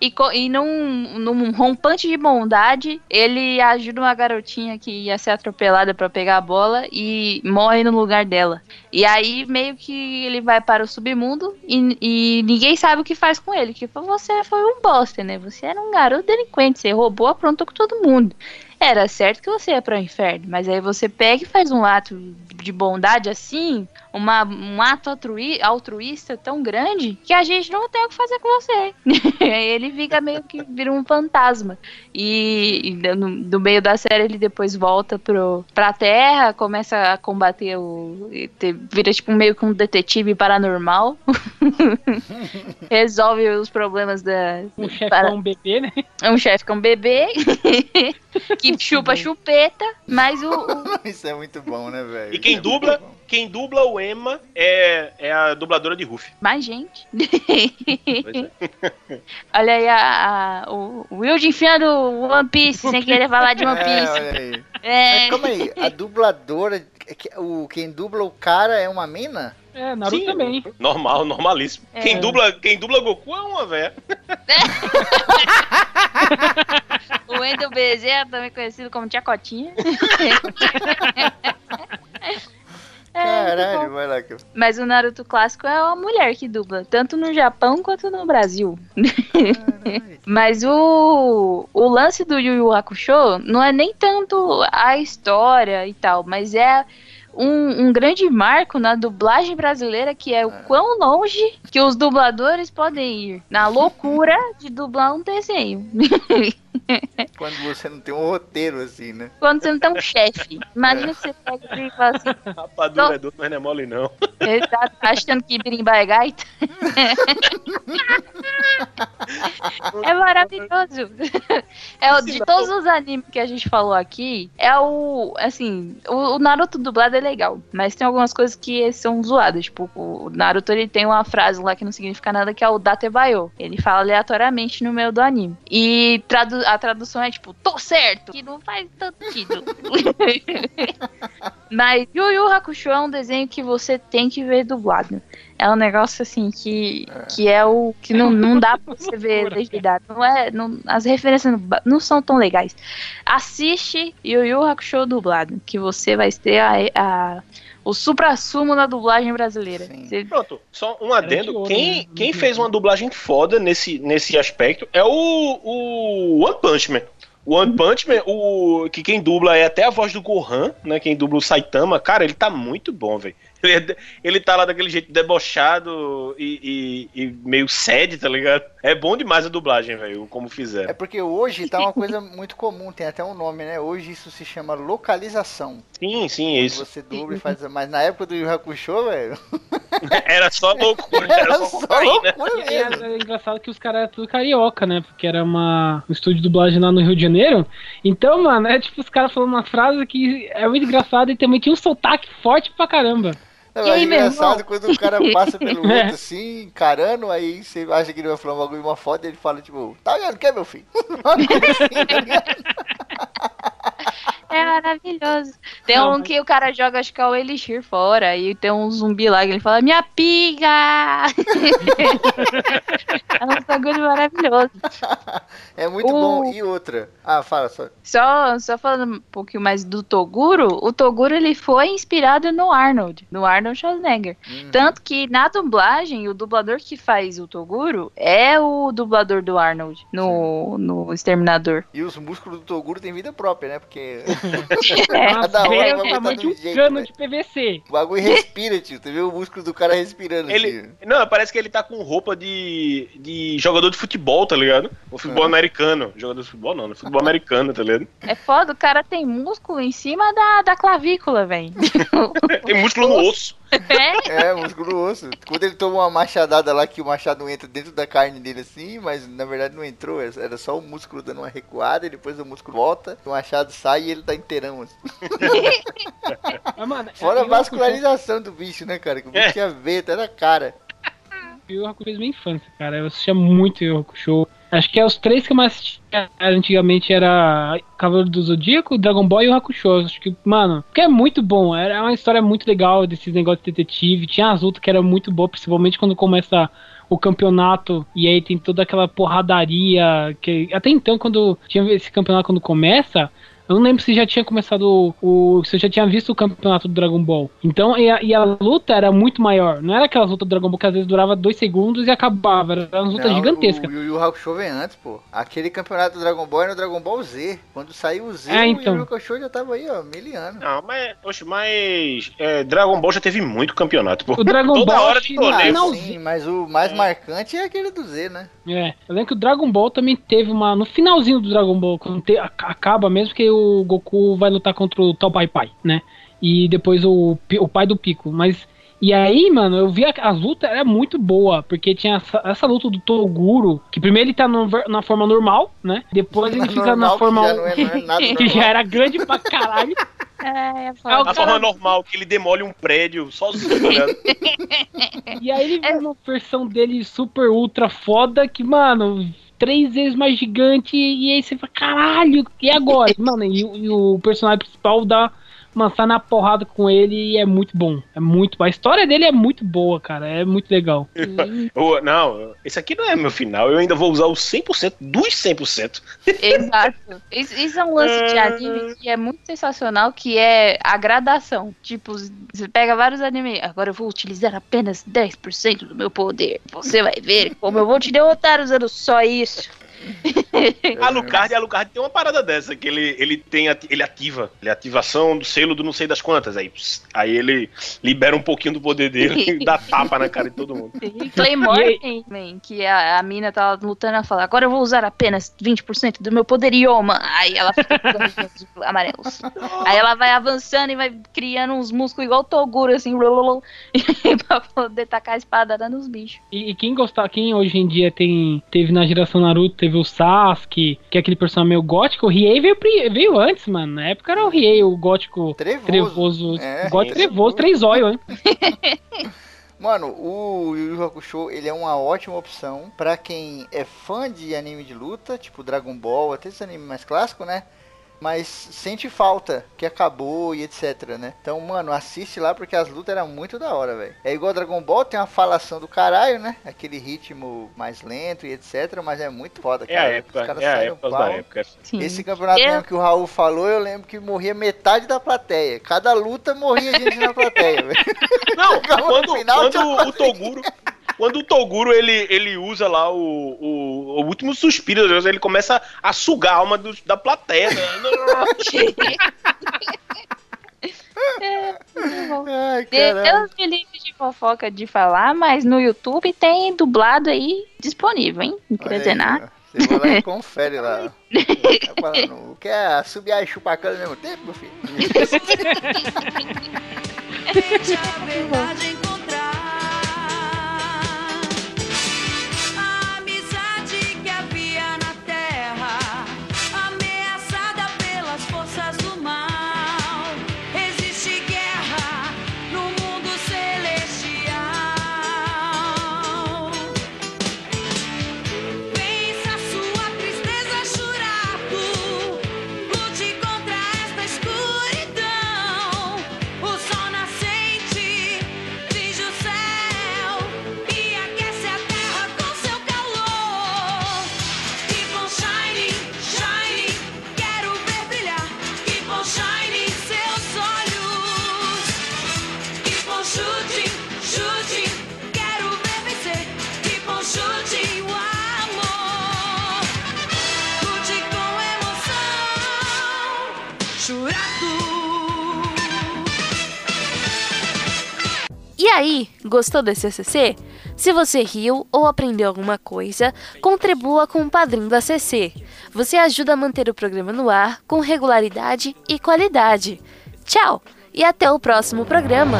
E, co- e num, num rompante de bondade, ele ajuda uma garotinha que ia ser atropelada pra pegar a bola e morre no lugar dela. E aí, meio que ele vai para o submundo e, e ninguém sabe o que faz com ele, que foi você. Você foi um bosta, né? Você era um garoto delinquente, você roubou, aprontou com todo mundo. Era certo que você ia para o inferno, mas aí você pega e faz um ato de bondade assim, uma, um ato altrui, altruísta tão grande que a gente não tem o que fazer com você. Ele fica meio que vira um fantasma. E no, no meio da série ele depois volta pro, pra terra, começa a combater o... vira tipo meio que um detetive paranormal. Resolve os problemas da... Um chefe para... é um bebê, né? É um chefe que é um bebê. Que chupa chupeta, mas o... o... Isso é muito bom, né, velho? E quem dubla, quem dubla o Emma é, é a dubladora de Ruffy. Mas, gente... É. Olha aí a, a, o Will enfiando One Piece, sem querer falar de One Piece. É, olha aí. É. Mas calma aí, a dubladora... O, quem dubla o cara é uma mina? É, Naruto. Sim, também. Normal, normalíssimo. É. Quem dubla, quem dubla Goku é uma véia. O Wendel Bezerra, também conhecido como Tiacotinha. Caralho, vai lá. Mas o Naruto clássico é uma mulher que dubla, tanto no Japão quanto no Brasil. Mas o, o lance do Yu Yu Hakusho não é nem tanto a história e tal, mas é... Um, um grande marco na dublagem brasileira, que é o quão longe que os dubladores podem ir na loucura de dublar um desenho. Quando você não tem um roteiro, assim, né? Quando você não tem um chefe. Imagina que você pega e fala assim... Rapadura é doce, mas não é mole, não. Exato, achando que birimbá é gaita. É maravilhoso. É, de todos os animes que a gente falou aqui, é o... Assim, o Naruto dublado é legal, mas tem algumas coisas que são zoadas. Tipo, o Naruto, ele tem uma frase lá que não significa nada, que é o Datebayo. Ele fala aleatoriamente no meio do anime. E tradu... a tradução é tipo, tô certo, que não faz tanto sentido. Mas Yu Yu Hakusho é um desenho que você tem que ver dublado. É um negócio assim que é, que é o que não, não dá pra você ver legendado. Não é, não, as referências não, não são tão legais. Assiste Yu Yu Hakusho dublado, que você vai ter a, a, o supra-sumo na dublagem brasileira. Você... Pronto, só um adendo. Quem, quem fez uma dublagem foda nesse, nesse aspecto é o, o One Punch Man. O One Punch Man, o, que quem dubla é até a voz do Gohan, né? Quem dubla o Saitama, cara, ele tá muito bom, velho. Ele, ele tá lá daquele jeito debochado e, e, e meio sad, tá ligado? É bom demais a dublagem, velho, como fizeram. É porque hoje tá uma coisa muito comum, tem até um nome, né? Hoje isso se chama localização. Sim, sim, é isso. Você dubla e faz... Mas na época do Yu Hakusho, velho... Era só loucura, era, era só loucura, loucura mesmo. É, é engraçado que os caras eram tudo carioca, né? Porque era uma, um estúdio de dublagem lá no Rio de Janeiro. Então, mano, é tipo os caras falando uma frase que é muito engraçada e também tinha um sotaque forte pra caramba. Não, é engraçado quando o cara passa pelo outro é. assim, encarando, aí você acha que ele vai falar uma, uma foto e ele fala tipo, tá vendo o que é, meu filho? É maravilhoso. Tem um que o cara joga, acho que é o Elixir fora, e tem um zumbi lá que ele fala, minha piga! É um bagulho maravilhoso. É muito o... bom. E outra? Ah, fala só. só. Só falando um pouquinho mais do Toguro, o Toguro ele foi inspirado no Arnold, no Arnold Schwarzenegger. Uhum. Tanto que na dublagem, o dublador que faz o Toguro é o dublador do Arnold, no, no Exterminador. E os músculos do Toguro têm vida própria, né? Porque... É, cada hora vai aumentar de um jeito, cano, né? De P V C. O bagulho respira, tio. Tu viu o músculo do cara respirando, ele... tio. Não, parece que ele tá com roupa de, de jogador de futebol, tá ligado? O futebol ah. americano. Jogador de futebol não, no futebol americano, tá ligado? É foda, o cara tem músculo em cima da, da clavícula, velho. Tem músculo no osso. É, é músculo no osso. Quando ele toma uma machadada lá, que o machado entra dentro da carne dele assim, mas na verdade não entrou, era só o músculo dando uma recuada e depois o músculo volta, o machado sai e ele tá inteirão assim. Mas, mano, fora a vascularização do bicho, né, cara? Que o bicho tinha veia até na cara. Eu acompanhei minha infância, cara. Eu assistia muito o Show. Acho que é os três que eu mais assistia antigamente era Cavaleiro do Zodíaco, Dragon Ball e o Hakusho. Acho que, mano, porque é muito bom. Era uma história muito legal desses negócios de detetive. Tinha as lutas que era muito boa, principalmente quando começa o campeonato e aí tem toda aquela porradaria. Que até então, quando tinha esse campeonato, quando começa... Eu não lembro se já tinha começado o... se eu já tinha visto o campeonato do Dragon Ball. Então, e a, e a luta era muito maior. Não era aquela luta do Dragon Ball que às vezes durava dois segundos e acabava. Era uma luta gigantesca. O Yu Yu Hakusho vem antes, pô. Aquele campeonato do Dragon Ball era o Dragon Ball Z. Quando saiu o Z, é, então. O Yu Yu Hakusho já tava aí, ó, miliano. Não, mas... Oxe, mas... É, Dragon Ball já teve muito campeonato, pô. O Dragon Toda Ball... hora de torneio. Sim, mas o mais é. marcante é aquele do Z, né? É. Eu lembro que o Dragon Ball também teve uma... No finalzinho do Dragon Ball, quando te... acaba mesmo, que o O Goku vai lutar contra o tal Pai Pai, né? E depois o, o pai do Pico. Mas. E aí, mano, eu vi a, a luta era muito boa. Porque tinha essa, essa luta do Toguro. Que primeiro ele tá no, na forma normal, né? Depois ele na fica normal, na forma. Que já, não é, não é que já era grande pra caralho. É, ah, na forma normal, que ele demole um prédio sozinho, né? E aí ele viu uma versão dele super ultra foda que, mano. Três vezes mais gigante, e aí você fala, caralho, e agora? Mano, e, e o personagem principal dá uma sai na porrada com ele e é muito bom. É muito bom. A história dele é muito boa, cara. É muito legal. Eu, não, esse aqui não é meu final. Eu ainda vou usar o cem por cento dos cem por cento. Exato. Isso é um lance de anime que é muito sensacional, que é a gradação. Tipo, você pega vários animes. Agora eu vou utilizar apenas dez por cento do meu poder. Você vai ver como eu vou te derrotar usando só isso. Alucard, Alucard tem uma parada dessa que ele, ele tem, ele ativa ele ativação do selo do não sei das quantas aí, pss, aí ele libera um pouquinho do poder dele e dá tapa na cara de todo mundo. Claymore também, que a, a mina tá lutando, ela fala, agora eu vou usar apenas vinte por cento do meu poder ioma, aí ela fica com os amarelos, aí ela vai avançando e vai criando uns músculos igual o Toguro assim, blululul, pra poder tacar a espada dando nos bichos. E, e quem gostar, quem hoje em dia tem, teve na geração Naruto, teve o Sasuke, que é aquele personagem meio gótico. O Riei veio, veio antes, mano. Na época era o Riei, o gótico trevoso. trevoso é, gótico é, trevoso, três olhos, hein? Mano, o Yu Yu Hakusho, ele é uma ótima opção pra quem é fã de anime de luta, tipo Dragon Ball, até esse anime mais clássico, né? Mas sente falta, que acabou e etcétera, né? Então, mano, assiste lá porque as lutas eram muito da hora, velho. É igual Dragon Ball, tem uma falação do caralho, né? Aquele ritmo mais lento e etcétera, mas é muito foda, cara. É a época, os caras é a época da época. Sim. Esse campeonato é. mesmo que o Raul falou, eu lembro que morria metade da plateia. Cada luta morria gente na plateia, velho. Não, quando, final, quando o Toguro... Quando o Toguro, ele, ele usa lá o, o, o último suspiro, ele começa a sugar a alma do, da plateia. É, ai, Deus me livre de fofoca de falar, mas no YouTube tem dublado aí disponível, hein? Não queria dizer nada. Você vai lá e confere lá. Não quer subir a chupacana ao mesmo tempo, meu filho? E aí, gostou desse A C C? Se você riu ou aprendeu alguma coisa, contribua com o padrinho do A C C. Você ajuda a manter o programa no ar com regularidade e qualidade. Tchau e até o próximo programa!